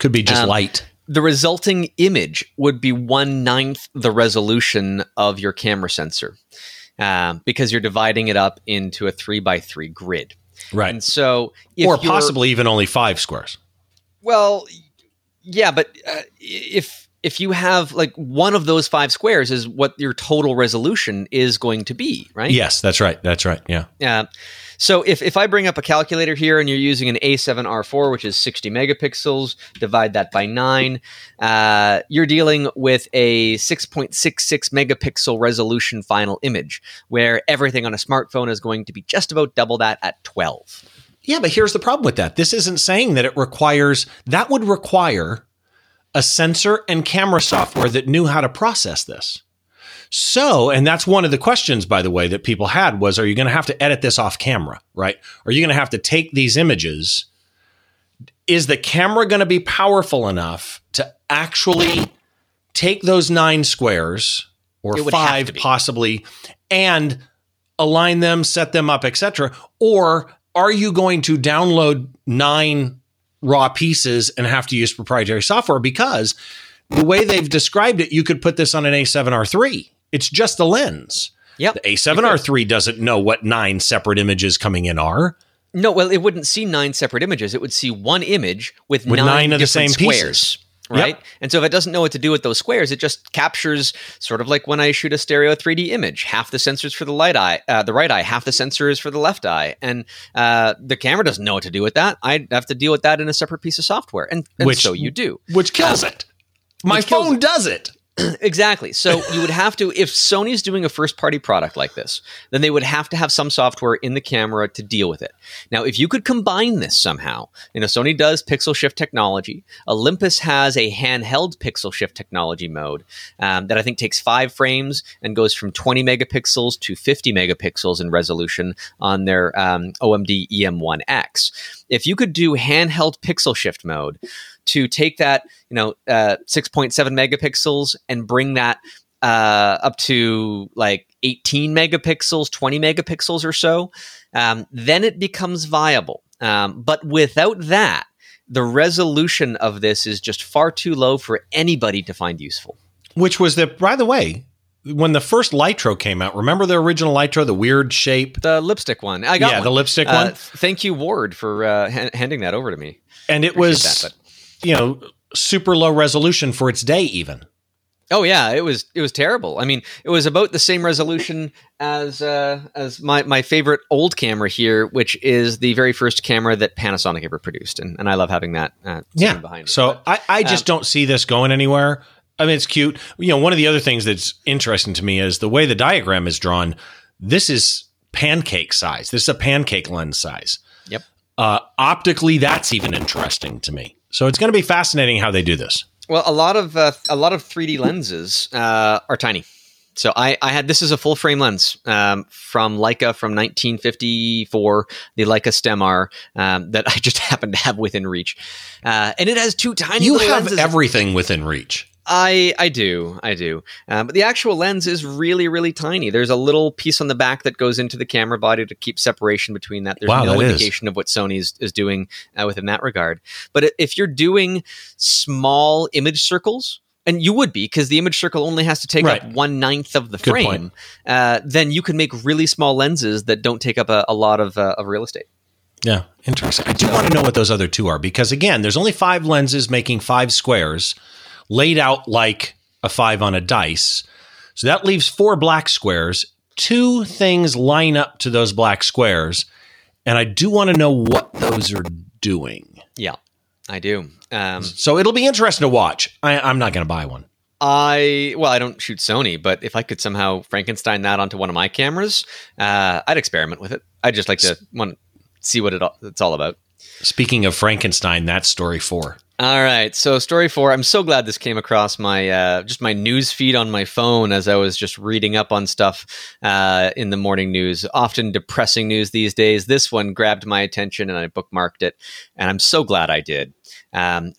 could be just light. The resulting image would be 1/9 the resolution of your camera sensor because you're dividing it up into a 3x3 grid. Right. And so, or possibly even only 5 squares. Well, yeah, but if if you have like one of those five squares is what your total resolution is going to be, right? Yes, that's right. That's right. Yeah. Yeah. So if I bring up a calculator here and you're using an A7R IV, which is 60 megapixels, divide that by 9, you're dealing with a 6.66 megapixel resolution final image, where everything on a smartphone is going to be just about double that at 12. Yeah, but here's the problem with that. This isn't saying that it requires, that would require a sensor and camera software that knew how to process this. So, and that's one of the questions, by the way, that people had was, are you going to have to edit this off camera, right? Are you going to have to take these images? Is the camera going to be powerful enough to actually take those 9 squares or 5 possibly and align them, set them up, etc.? Or are you going to download 9 raw pieces and have to use proprietary software? Because the way they've described it, you could put this on an A7R III. It's just the lens. Yep. The A7R III doesn't know what 9 separate images coming in are. No, well, it wouldn't see 9 separate images. It would see one image with 9 of the same squares. Pieces. Right? Yep. And so if it doesn't know what to do with those squares, it just captures sort of like when I shoot a stereo 3D image, half the sensor's for the right eye, half the sensor is for the left eye. And the camera doesn't know what to do with that. I have to deal with that in a separate piece of software. So you do. Which kills it. My phone does it. Exactly. So you would have to, if Sony's doing a first-party product like this, then they would have to have some software in the camera to deal with it. Now, if you could combine this somehow, Sony does pixel shift technology. Olympus has a handheld pixel shift technology mode that I think takes 5 frames and goes from 20 megapixels to 50 megapixels in resolution on their OMD EM1X. If you could do handheld pixel shift mode, to take that, 6.7 megapixels and bring that up to like 18 megapixels, 20 megapixels or so, then it becomes viable. But without that, the resolution of this is just far too low for anybody to find useful. Which was by the way, when the first Lytro came out, remember the original Lytro, the weird shape? The lipstick one. I got one. Yeah, the lipstick one. Thank you, Ward, for handing that over to me. And it was... super low resolution for its day even. Oh yeah, it was terrible. I mean, it was about the same resolution as my favorite old camera here, which is the very first camera that Panasonic ever produced, and I love having that behind it. So I just don't see this going anywhere. I mean, it's cute. One of the other things that's interesting to me is the way the diagram is drawn. This is pancake size. This is a pancake lens size. Yep. Optically, that's even interesting to me. So it's going to be fascinating how they do this. Well, a lot of 3D lenses are tiny. So this is a full frame lens from Leica from 1954, the Leica Stem R that I just happen to have within reach, and it has 2 tiny. You have lenses. Everything within reach. I do. But the actual lens is really, really tiny. There's a little piece on the back that goes into the camera body to keep separation between that. There's no indication of what Sony is doing within that regard. But if you're doing small image circles, and you would be, because the image circle only has to take up 1/9 of the frame, then you can make really small lenses that don't take up a lot of real estate. Yeah, interesting. I do want to know what those other 2 are, because again, there's only 5 lenses making 5 squares, laid out like a 5 on a dice. So that leaves 4 black squares. 2 things line up to those black squares. And I do want to know what those are doing. Yeah, I do. So it'll be interesting to watch. I'm not going to buy one. I don't shoot Sony, but if I could somehow Frankenstein that onto one of my cameras, I'd experiment with it. I'd just like to see what it's all about. Speaking of Frankenstein, that's story 4. All right, so story 4. I'm so glad this came across my my news feed on my phone as I was just reading up on stuff in the morning news. Often depressing news these days. This one grabbed my attention and I bookmarked it, and I'm so glad I did.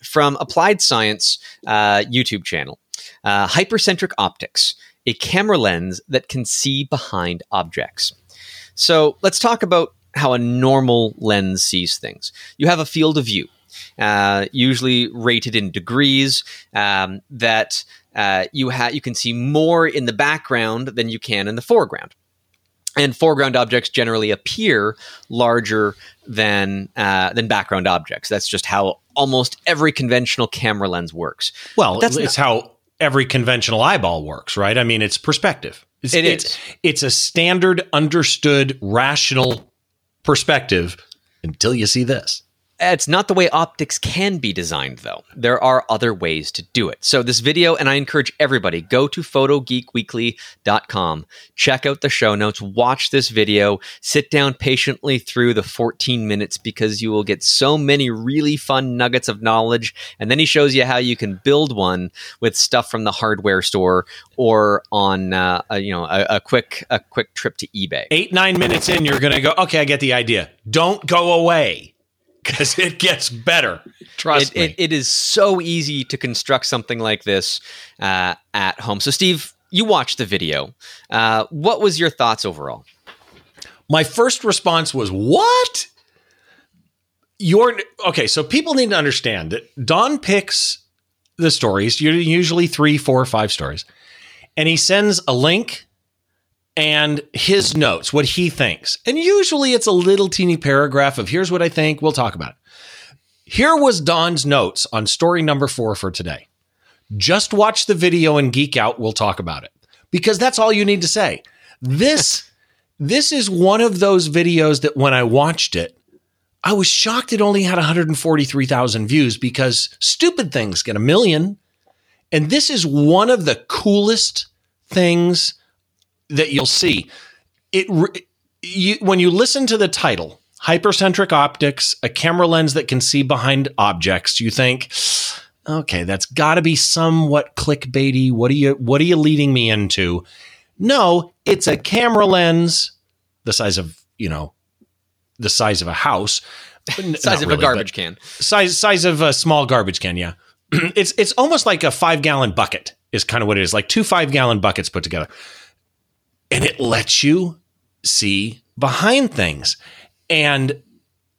From Applied Science YouTube channel, hypercentric optics, a camera lens that can see behind objects. So let's talk about how a normal lens sees things. You have a field of view. Usually rated in degrees, that you can see more in the background than you can in the foreground. And foreground objects generally appear larger than background objects. That's just how almost every conventional camera lens works. Well, it's how every conventional eyeball works, right? I mean, it's perspective. It's a standard, understood, rational perspective until you see this. It's not the way optics can be designed, though. There are other ways to do it. So this video, and I encourage everybody, go to photogeekweekly.com, check out the show notes, watch this video, sit down patiently through the 14 minutes because you will get so many really fun nuggets of knowledge. And then he shows you how you can build one with stuff from the hardware store or on a quick trip to eBay. 8-9 minutes in, you're going to go, okay, I get the idea. Don't go away. Because it gets better. Trust me. It is so easy to construct something like this at home. So, Steve, you watched the video. What was your thoughts overall? My first response was, what? Okay, so people need to understand that Don picks the stories, usually 3, 4, 5 stories, and he sends a link and his notes, what he thinks. And usually it's a little teeny paragraph of here's what I think. We'll talk about it. Here was Don's notes on story number 4 for today. Just watch the video and geek out. We'll talk about it. Because that's all you need to say. This is one of those videos that when I watched it, I was shocked it only had 143,000 views because stupid things get 1 million. And this is one of the coolest things that you'll see. When you listen to the title, Hypercentric Optics, a camera lens that can see behind objects, you think, okay, that's got to be somewhat clickbaity. What are you leading me into? No, it's a camera lens the size of, the size of a house. size of a garbage can. Size of a small garbage can, yeah. It's almost like a 5-gallon bucket is kind of what it is, like 2 5-gallon buckets put together. And it lets you see behind things. And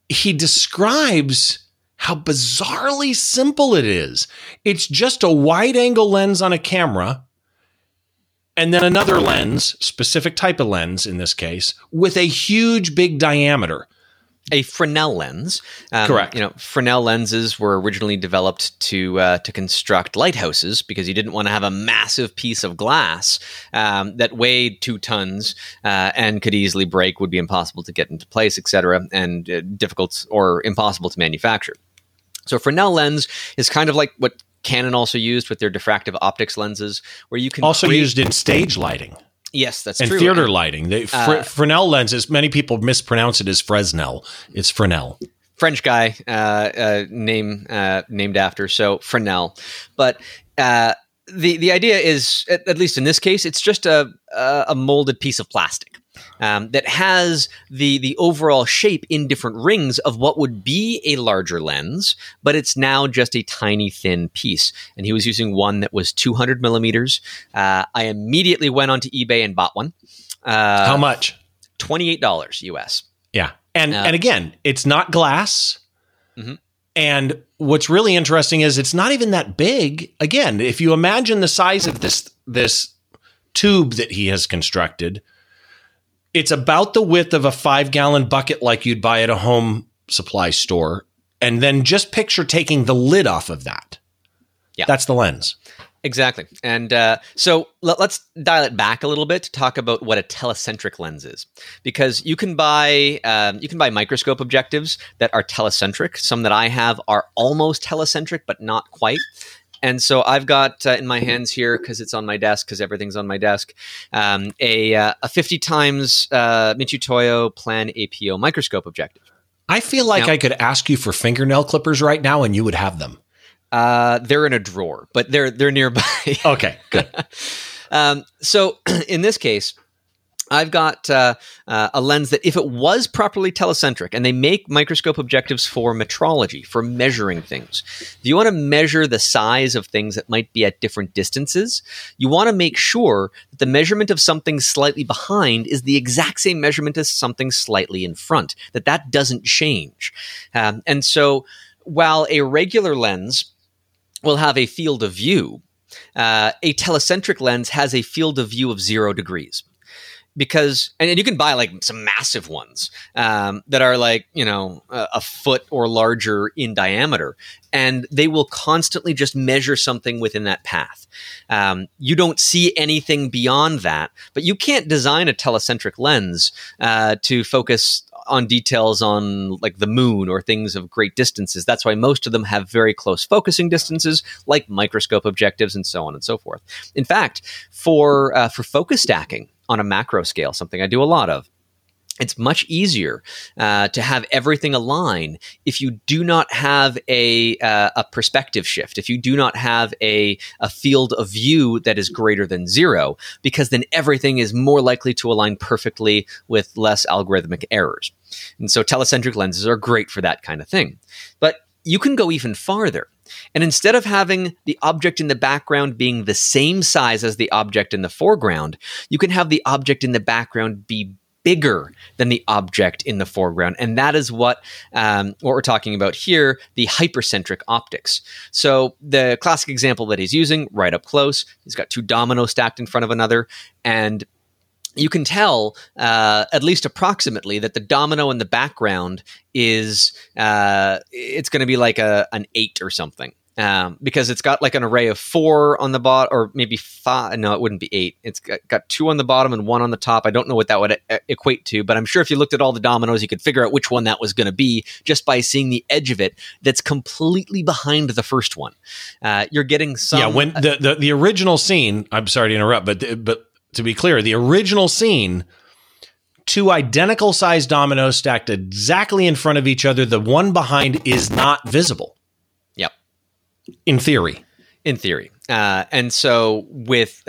he describes how bizarrely simple it is. It's just a wide angle lens on a camera. And then another lens, specific type of lens in this case, with a huge, big diameter. A Fresnel lens. Correct. Fresnel lenses were originally developed to construct lighthouses because you didn't want to have a massive piece of glass that weighed 2 tons and could easily break, would be impossible to get into place, etc., and difficult or impossible to manufacture. So Fresnel lens is kind of like what Canon also used with their diffractive optics lenses, where you can also used in stage lighting. Yes, that's true. And theater lighting. Fresnel lenses, many people mispronounce it as Fresnel. It's Fresnel. French guy named after, so Fresnel. But the idea is, at least in this case, it's just a molded piece of plastic that has the overall shape in different rings of what would be a larger lens, but it's now just a tiny thin piece. And he was using one that was 200 millimeters. I immediately went onto eBay and bought one. How much? $28 US. Yeah. And again, it's not glass. Mm-hmm. And what's really interesting is it's not even that big. Again, if you imagine the size of this tube that he has constructed, it's about the width of a 5-gallon bucket like you'd buy at a home supply store. And then just picture taking the lid off of that. Yeah. That's the lens. Exactly. And so let's dial it back a little bit to talk about what a telecentric lens is, because you can buy microscope objectives that are telecentric. Some that I have are almost telecentric, but not quite. And so I've got in my hands here, because it's on my desk, because everything's on my desk, a 50 times Michitoyo Plan APO microscope objective. I feel like I could ask you for fingernail clippers right now and you would have them. They're in a drawer, but they're nearby. Okay, good. So in this case, I've got a lens that if it was properly telecentric, and they make microscope objectives for metrology, for measuring things. If you want to measure the size of things that might be at different distances, you want to make sure that the measurement of something slightly behind is the exact same measurement as something slightly in front, that doesn't change. And so while a regular lens will have a field of view, a telecentric lens has a field of view of 0 degrees. because, and you can buy like some massive ones that are like, you know, a foot or larger in diameter, and they will constantly just measure something within that path. You don't see anything beyond that, but you can't design a telecentric lens to focus on details on like the moon or things of great distances. That's why most of them have very close focusing distances, like microscope objectives and so on and so forth. In fact, for focus stacking on a macro scale, something I do a lot of, it's much easier to have everything align if you do not have a perspective shift, if you do not have a field of view that is greater than zero, because then everything is more likely to align perfectly with less algorithmic errors. And so telecentric lenses are great for that kind of thing. But you can go even farther. And instead of having the object in the background being the same size as the object in the foreground, you can have the object in the background be bigger than the object in the foreground. And that is what we're talking about here, the hypercentric optics. So the classic example that he's using, right up close, he's got two dominoes stacked in front of another, and you can tell, at least approximately, that the domino in the background is, it's going to be like an 8 or something. Because it's got like an array of 4 on the bottom, or maybe 5. No, it wouldn't be 8. It's got 2 on the bottom and 1 on the top. I don't know what that would equate to, but I'm sure if you looked at all the dominoes, you could figure out which one that was going to be just by seeing the edge of it that's completely behind the first one. You're getting some... Yeah, when the original scene, I'm sorry to interrupt, but to be clear, the original scene... Two identical sized dominoes stacked exactly in front of each other. The one behind is not visible. Yep. In theory. And so with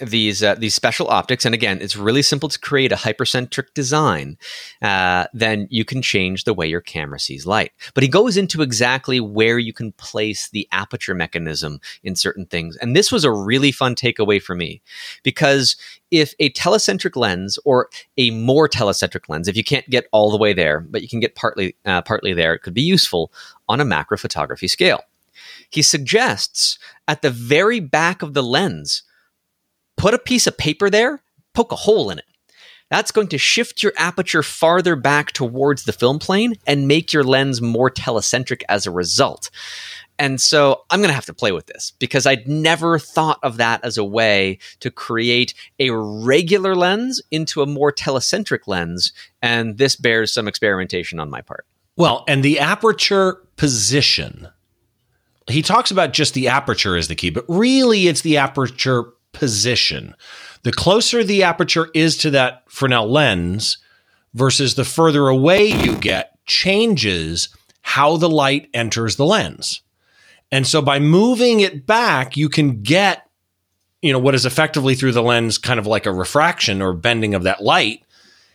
these special optics, and again, it's really simple to create a hypercentric design, then you can change the way your camera sees light. But he goes into exactly where you can place the aperture mechanism in certain things. And this was a really fun takeaway for me, because if a telecentric lens or a more telecentric lens, if you can't get all the way there, but you can get partly there, it could be useful on a macro photography scale. He suggests at the very back of the lens, put a piece of paper there, poke a hole in it. That's going to shift your aperture farther back towards the film plane and make your lens more telecentric as a result. And so I'm going to have to play with this, because I'd never thought of that as a way to create a regular lens into a more telecentric lens. And this bears some experimentation on my part. Well, and the aperture position... He talks about just the aperture as the key, but really it's the aperture position. The closer the aperture is to that Fresnel lens versus the further away you get changes how the light enters the lens. And so by moving it back, you can get, you know, what is effectively through the lens kind of like a refraction or bending of that light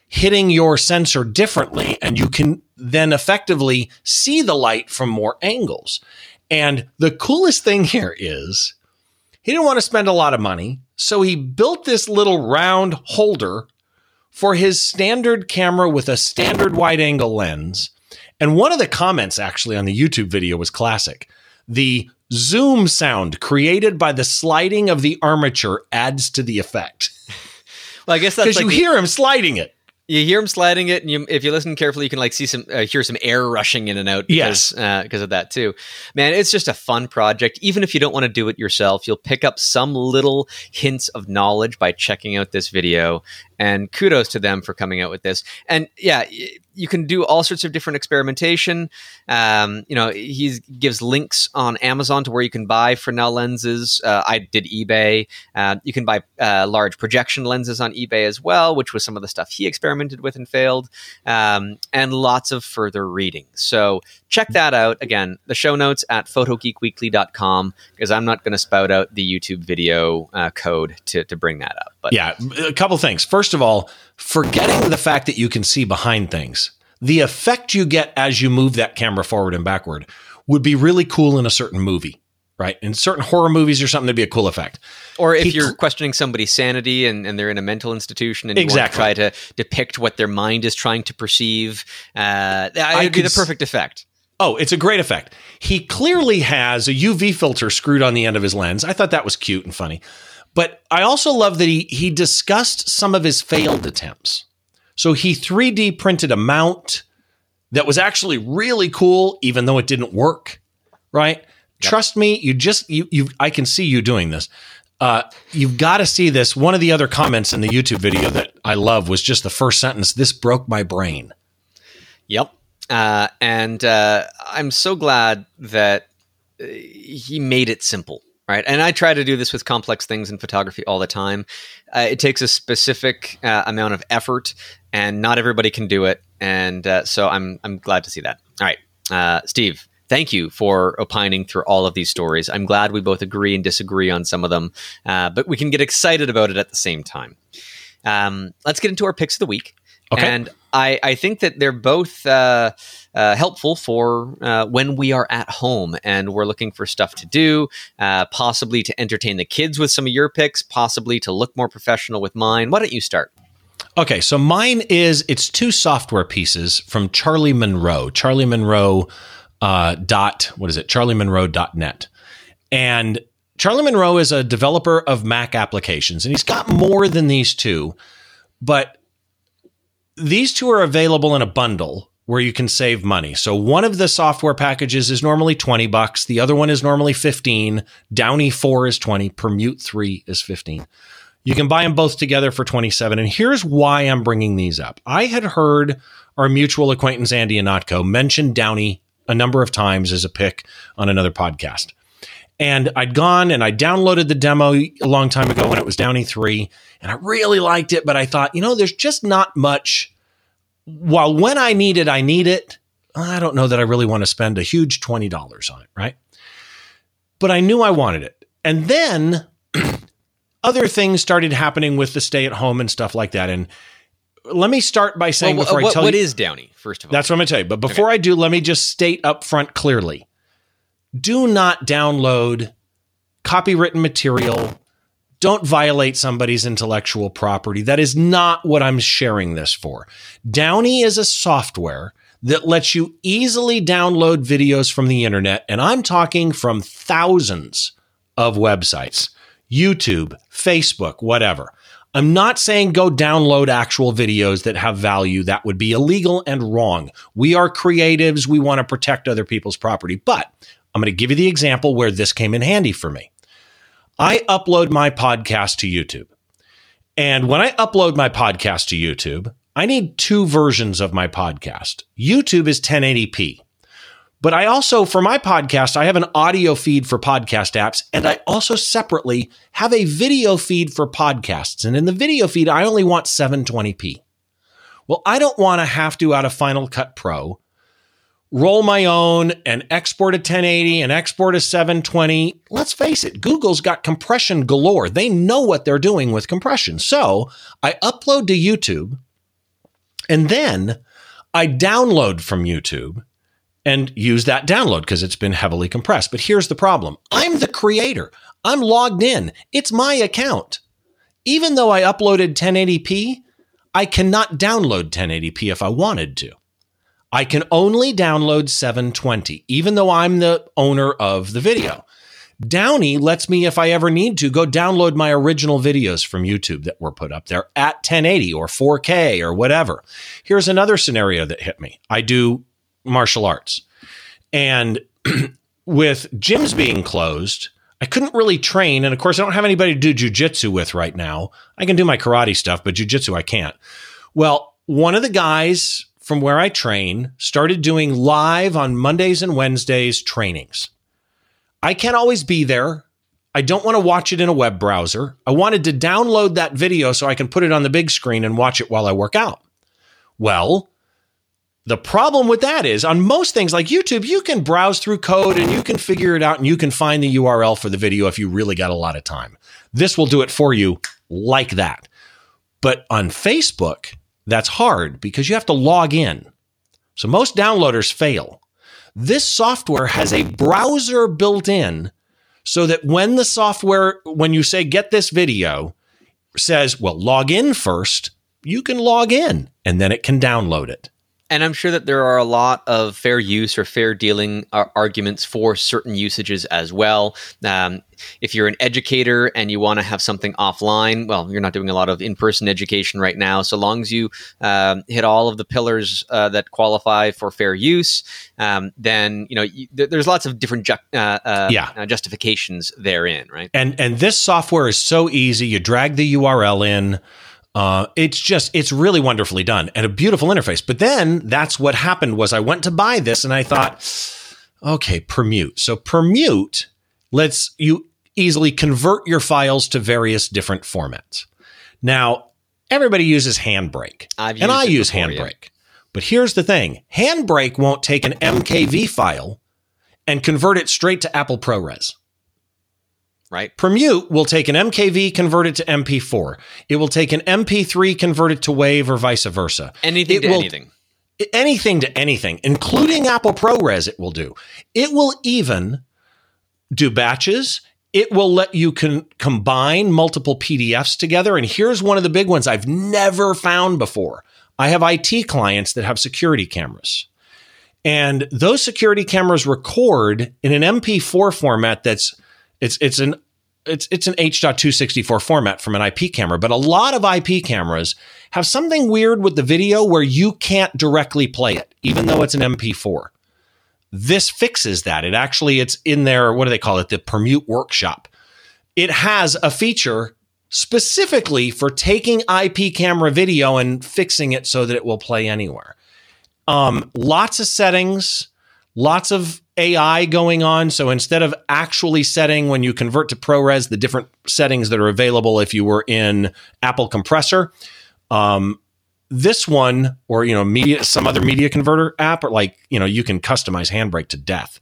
hitting your sensor differently, and you can then effectively see the light from more angles. And the coolest thing here is he didn't want to spend a lot of money, so he built this little round holder for his standard camera with a standard wide-angle lens. And one of the comments actually on the YouTube video was classic. The zoom sound created by the sliding of the armature adds to the effect. Well, I guess that's because like hear him sliding it. You hear him sliding it, and if you listen carefully, you can like see hear some air rushing in and out. Because, yes, because of that too. Man, it's just a fun project. Even if you don't want to do it yourself, you'll pick up some little hints of knowledge by checking out this video. And kudos to them for coming out with this. And yeah, you can do all sorts of different experimentation. You know, he gives links on Amazon to where you can buy Fresnel lenses. I did eBay. You can buy large projection lenses on eBay as well, which was some of the stuff he experimented with and failed. And lots of further reading. So check that out. Again, the show notes at photogeekweekly.com, because I'm not going to spout out the YouTube video code to bring that up. But yeah, a couple things. First of all, forgetting the fact that you can see behind things, the effect you get as you move that camera forward and backward would be really cool in a certain movie, right? In certain horror movies or something, that'd be a cool effect. Or if you're questioning somebody's sanity and they're in a mental institution and you want to try to depict what their mind is trying to perceive, that would be the perfect effect. Oh, it's a great effect. He clearly has a UV filter screwed on the end of his lens. I thought that was cute and funny. But I also love that he discussed some of his failed attempts. So he 3D printed a mount that was actually really cool, even though it didn't work, right? Yep. Trust me, I can see you doing this. You've got to see this. One of the other comments in the YouTube video that I love was just the first sentence, "This broke my brain." Yep. And I'm so glad that he made it simple, right? And I try to do this with complex things in photography all the time. It takes a specific amount of effort, and not everybody can do it. And so I'm glad to see that. All right, Steve, thank you for opining through all of these stories. I'm glad we both agree and disagree on some of them, but we can get excited about it at the same time. Let's get into our picks of the week. Okay. And I think that they're both helpful for when we are at home and we're looking for stuff to do, possibly to entertain the kids with some of your picks, possibly to look more professional with mine. Why don't you start? Okay, so mine is, it's two software pieces from Charlie Monroe. Charlie Monroe charliemonroe.net. And Charlie Monroe is a developer of Mac applications, and he's got more than these two, but these two are available in a bundle where you can save money. So one of the software packages is normally $20. The other one is normally $15. Downey 4 is $20. Permute 3 is $15. You can buy them both together for $27. And here's why I'm bringing these up. I had heard our mutual acquaintance, Andy Anatko, mention Downey a number of times as a pick on another podcast. And I'd gone and I downloaded the demo a long time ago when it was Downey 3, and I really liked it, but I thought, there's just not much. While when I need it, I don't know that I really want to spend a huge $20 on it, right? But I knew I wanted it. And then other things started happening with the stay at home and stuff like that. And let me start by saying, what is Downey, first of all? That's what I'm going to tell you. But before I do, let me just state up front clearly. Do not download copywritten material. Don't violate somebody's intellectual property. That is not what I'm sharing this for. Downey is a software that lets you easily download videos from the internet. And I'm talking from thousands of websites, YouTube, Facebook, whatever. I'm not saying go download actual videos that have value. That would be illegal and wrong. We are creatives. We want to protect other people's property. But I'm going to give you the example where this came in handy for me. I upload my podcast to YouTube. And when I upload my podcast to YouTube, I need two versions of my podcast. YouTube is 1080p. But I also, for my podcast, I have an audio feed for podcast apps, and I also separately have a video feed for podcasts. And in the video feed, I only want 720p. Well, I don't want to have to, out of Final Cut Pro, roll my own and export a 1080 and export a 720. Let's face it, Google's got compression galore. They know what they're doing with compression. So I upload to YouTube, and then I download from YouTube and use that download because it's been heavily compressed. But here's the problem. I'm the creator. I'm logged in. It's my account. Even though I uploaded 1080p, I cannot download 1080p if I wanted to. I can only download 720, even though I'm the owner of the video. Downey lets me, if I ever need to, go download my original videos from YouTube that were put up there at 1080 or 4K or whatever. Here's another scenario that hit me. I do martial arts. And with gyms being closed, I couldn't really train. And of course, I don't have anybody to do jujitsu with right now. I can do my karate stuff, but jujitsu I can't. Well, one of the guys from where I train started doing live on Mondays and Wednesdays trainings. I can't always be there. I don't want to watch it in a web browser. I wanted to download that video so I can put it on the big screen and watch it while I work out. Well, the problem with that is on most things like YouTube, you can browse through code and you can figure it out and you can find the URL for the video if you really got a lot of time. This will do it for you like that. But on Facebook, that's hard because you have to log in. So most downloaders fail. This software has a browser built in so that when the software, when you say, get this video, says, well, log in first, you can log in and then it can download it. And I'm sure that there are a lot of fair use or fair dealing arguments for certain usages as well. If you're an educator and you want to have something offline, well, you're not doing a lot of in-person education right now. So long as you hit all of the pillars that qualify for fair use, then you know there's lots of different justifications therein, right? And this software is so easy. You drag the URL in. It's really wonderfully done and a beautiful interface. But then that's what happened was I went to buy this and I thought, okay, Permute. So Permute lets you easily convert your files to various different formats. Now, everybody uses HandBrake and I use HandBrake. But here's the thing. HandBrake won't take an MKV file and convert it straight to Apple ProRes. Right. Permute will take an MKV, convert it to MP4. It will take an MP3, convert it to WAV or vice versa. Anything to anything, including Apple ProRes it will do. It will even do batches. It will let you combine multiple PDFs together. And here's one of the big ones I've never found before. I have IT clients that have security cameras. And those security cameras record in an MP4 format that's It's an H.264 format from an IP camera, but a lot of IP cameras have something weird with the video where you can't directly play it, even though it's an MP4. This fixes that. It's in their, what do they call it? The Permute workshop. It has a feature specifically for taking IP camera video and fixing it so that it will play anywhere. Lots of settings, lots of AI going on. So instead of actually setting when you convert to ProRes, the different settings that are available if you were in Apple Compressor, this one or, you know, media, some other media converter app, or like, you know, you can customize HandBrake to death.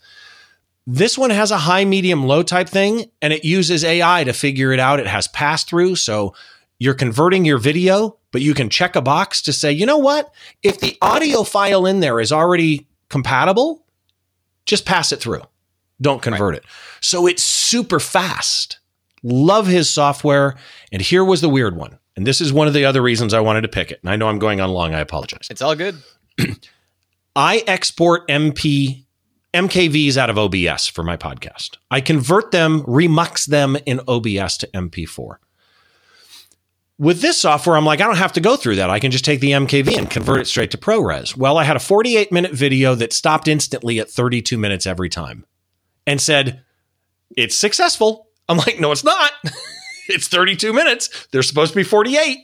This one has a high, medium, low type thing, and it uses AI to figure it out. It has pass through. So you're converting your video, but you can check a box to say, you know what, if the audio file in there is already compatible, just pass it through. Don't convert it. So it's super fast. Love his software. And here was the weird one. And this is one of the other reasons I wanted to pick it. And I know I'm going on long. I apologize. It's all good. I export MKVs out of OBS for my podcast. I convert them, remux them in OBS to MP4. With this software, I'm like, I don't have to go through that. I can just take the MKV and convert it straight to ProRes. Well, I had a 48-minute video that stopped instantly at 32 minutes every time and said, it's successful. I'm like, no, it's not. It's 32 minutes. They're supposed to be 48.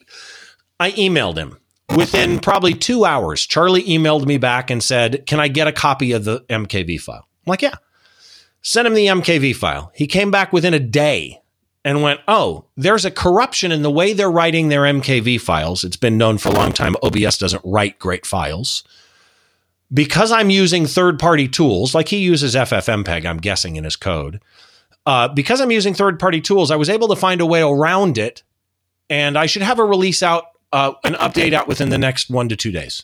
I emailed him. Within probably 2 hours, Charlie emailed me back and said, can I get a copy of the MKV file? I'm like, yeah. Sent him the MKV file. He came back within a day and went, oh, there's a corruption in the way they're writing their MKV files. It's been known for a long time. OBS doesn't write great files. Because I'm using third-party tools, like he uses FFmpeg, I'm guessing, in his code. Because I'm using third-party tools, I was able to find a way around it, and I should have a release out, an update out within the next 1 to 2 days.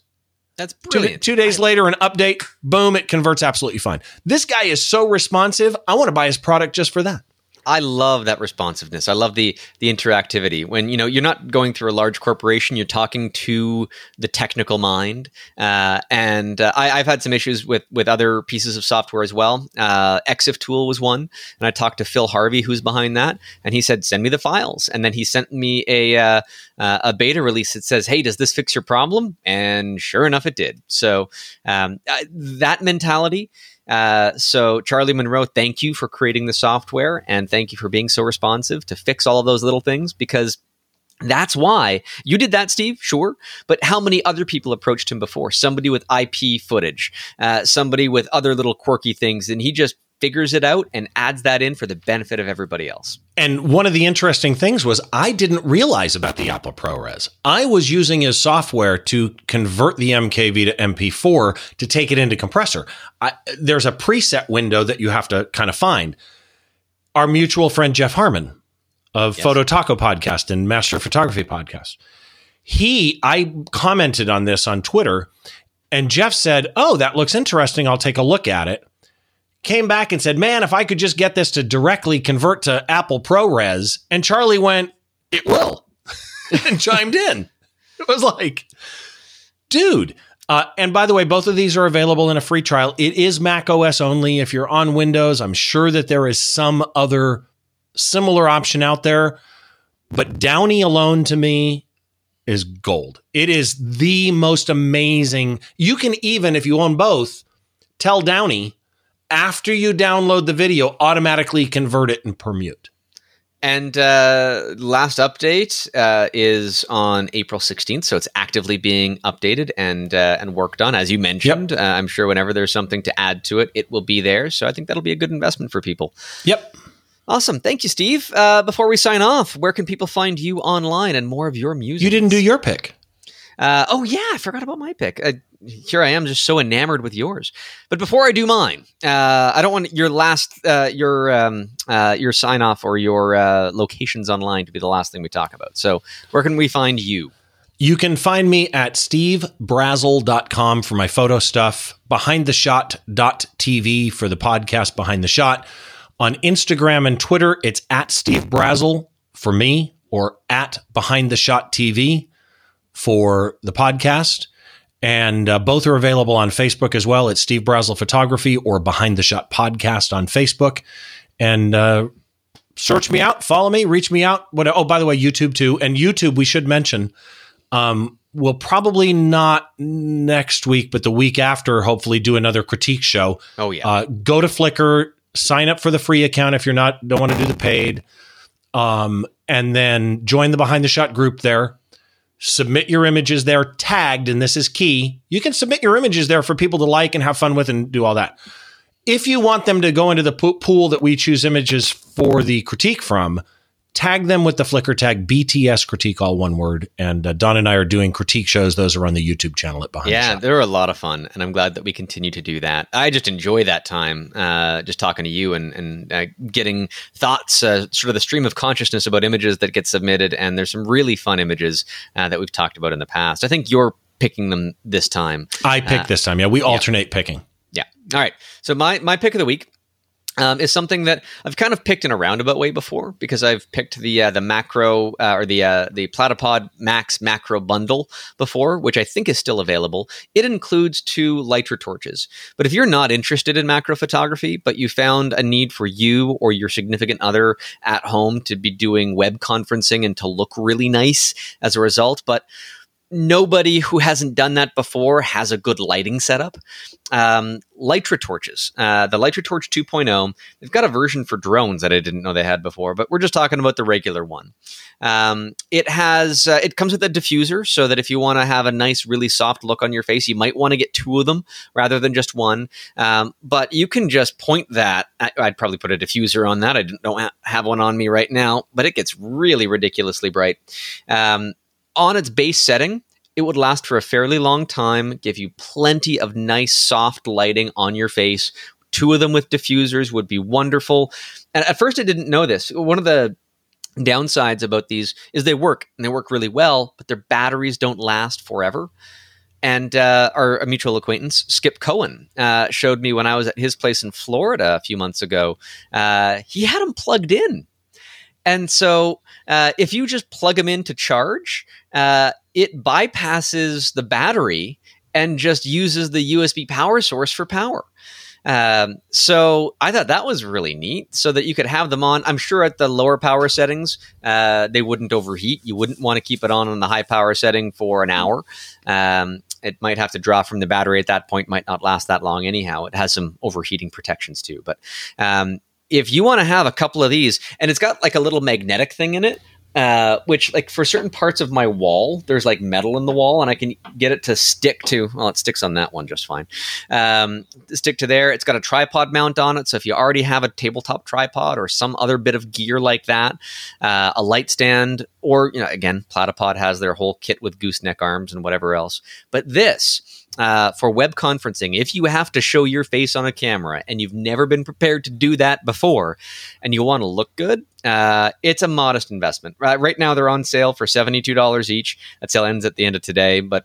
That's brilliant. Two days later, an update, boom, it converts absolutely fine. This guy is so responsive, I want to buy his product just for that. I love that responsiveness. I love the interactivity. When, you know, you're not going through a large corporation, you're talking to the technical mind. I've had some issues with other pieces of software as well. EXIF tool was one. And I talked to Phil Harvey, who's behind that. And he said, send me the files. And then he sent me a beta release that says, hey, does this fix your problem? And sure enough, it did. So that mentality. So Charlie Monroe, thank you for creating the software and thank you for being so responsive to fix all of those little things, because that's why you did that, Steve, sure. But how many other people approached him before? Somebody with IP footage, somebody with other little quirky things, and he just figures it out and adds that in for the benefit of everybody else. And one of the interesting things was I didn't realize about the Apple ProRes. I was using his software to convert the MKV to MP4 to take it into compressor. There's a preset window that you have to kind of find. Our mutual friend, Jeff Harmon of Photo Taco podcast and Master Photography podcast. I commented on this on Twitter and Jeff said, oh, that looks interesting. I'll take a look at it. Came back and said, man, if I could just get this to directly convert to Apple ProRes. And Charlie went, it will, and chimed in. It was like, dude, And by the way, both of these are available in a free trial. It is Mac OS only. If you're on Windows, I'm sure that there is some other similar option out there. But Downey alone, to me, is gold. It is the most amazing. You can even, if you own both, tell Downey, after you download the video, automatically convert it and permute. And last update is on April 16th, so it's actively being updated and worked on, as you mentioned. Yep. I'm sure whenever there's something to add to it, it will be there. So I think that'll be a good investment for people. Yep. Awesome. Thank you, Steve. Before we sign off, where can people find you online and more of your music? You didn't do your pick. Oh, yeah. I forgot about my pick. Here I am just so enamored with yours. But before I do mine, I don't want your last, your sign off or your locations online to be the last thing we talk about. So where can we find you? You can find me at stevebrazill.com for my photo stuff, behindtheshot.tv for the podcast Behind the Shot. On Instagram and Twitter, it's at Steve Brazill for me, or at Behind the Shot TV for the podcast. And both are available on Facebook as well. It's Steve Brazill Photography or Behind the Shot Podcast on Facebook. And search me out, follow me, reach me out. Oh, by the way, YouTube too. And YouTube, we should mention, we'll probably not next week, but the week after, hopefully do another critique show. Oh, yeah. Go to Flickr, sign up for the free account if don't want to do the paid. And then join the Behind the Shot group there. Submit your images there, tagged, and this is key. You can submit your images there for people to like and have fun with and do all that. If you want them to go into the pool that we choose images for the critique from, tag them with the Flickr tag, BTS Critique, all one word. And Don and I are doing critique shows. Those are on the YouTube channel at Behind the Shot. They're a lot of fun, and I'm glad that we continue to do that. I just enjoy that time, just talking to you and getting thoughts, sort of the stream of consciousness about images that get submitted. And there's some really fun images that we've talked about in the past. I think you're picking them this time. I pick this time. Yeah, we alternate picking. Yeah. All right. So my pick of the week is something that I've kind of picked in a roundabout way before, because I've picked the macro or the Platypod Max macro bundle before, which I think is still available. It includes 2 Lytro torches. But if you're not interested in macro photography, but you found a need for you or your significant other at home to be doing web conferencing and to look really nice as a result, but nobody who hasn't done that before has a good lighting setup. Lytro torches, the Lytro Torch 2.0, they've got a version for drones that I didn't know they had before, but we're just talking about the regular one. It comes with a diffuser, so that if you want to have a nice, really soft look on your face, you might want to get 2 of them rather than just one. But you can just point that. I'd probably put a diffuser on that. I don't have one on me right now, but it gets really ridiculously bright. On its base setting, it would last for a fairly long time, give you plenty of nice, soft lighting on your face. 2 of them with diffusers would be wonderful. And at first, I didn't know this. One of the downsides about these is they work, and they work really well, but their batteries don't last forever. And our mutual acquaintance, Skip Cohen, showed me when I was at his place in Florida a few months ago. He had them plugged in. And so if you just plug them in to charge, it bypasses the battery and just uses the USB power source for power. So I thought that was really neat, so that you could have them on. I'm sure at the lower power settings, they wouldn't overheat. You wouldn't want to keep it on the high power setting for an hour. It might have to draw from the battery at that point, might not last that long anyhow. It has some overheating protections too, but if you want to have a couple of these, and it's got like a little magnetic thing in it, which like for certain parts of my wall, there's like metal in the wall, and I can get it to stick to, well, it sticks on that one just fine. Stick to there. It's got a tripod mount on it. So if you already have a tabletop tripod or some other bit of gear like that, a light stand, or, again, Platypod has their whole kit with gooseneck arms and whatever else. But this, for web conferencing, if you have to show your face on a camera and you've never been prepared to do that before and you want to look good, it's a modest investment. Right now, they're on sale for $72 each. That sale ends at the end of today, but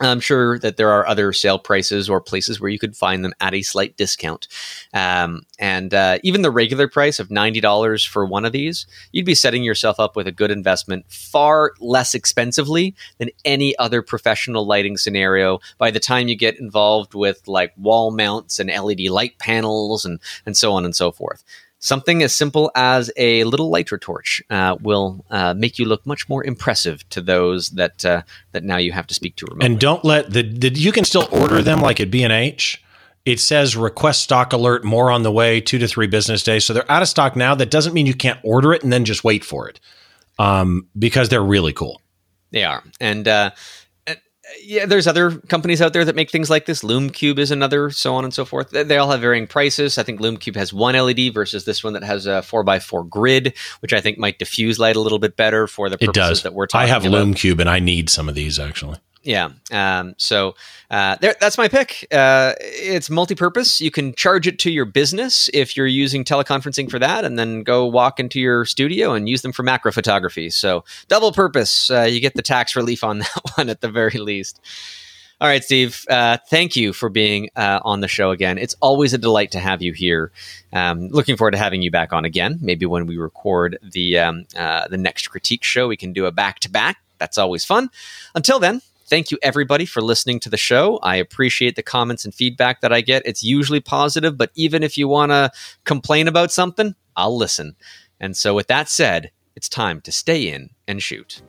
I'm sure that there are other sale prices or places where you could find them at a slight discount. And even the regular price of $90 for one of these, you'd be setting yourself up with a good investment far less expensively than any other professional lighting scenario. By the time you get involved with like wall mounts and LED light panels and so on and so forth. Something as simple as a little Lytro torch will make you look much more impressive to those that now you have to speak to remotely. And don't let you can still order them like at B&H. It says request stock alert, more on the way, 2 to 3 business days. So they're out of stock now. That doesn't mean you can't order it and then just wait for it because they're really cool. They are. And there's other companies out there that make things like this. Lume Cube is another, so on and so forth. They all have varying prices. I think Lume Cube has one LED versus this one that has a 4x4 grid, which I think might diffuse light a little bit better for the purposes that we're talking about. I have Lume Cube, and I need some of these, actually. Yeah. That's my pick. It's multi-purpose. You can charge it to your business if you're using teleconferencing for that, and then go walk into your studio and use them for macro photography. So double purpose. You get the tax relief on that one at the very least. All right, Steve, thank you for being on the show again. It's always a delight to have you here. Looking forward to having you back on again. Maybe when we record the next critique show, we can do a back-to-back. That's always fun. Until then, thank you, everybody, for listening to the show. I appreciate the comments and feedback that I get. It's usually positive, but even if you want to complain about something, I'll listen. And so with that said, it's time to stay in and shoot.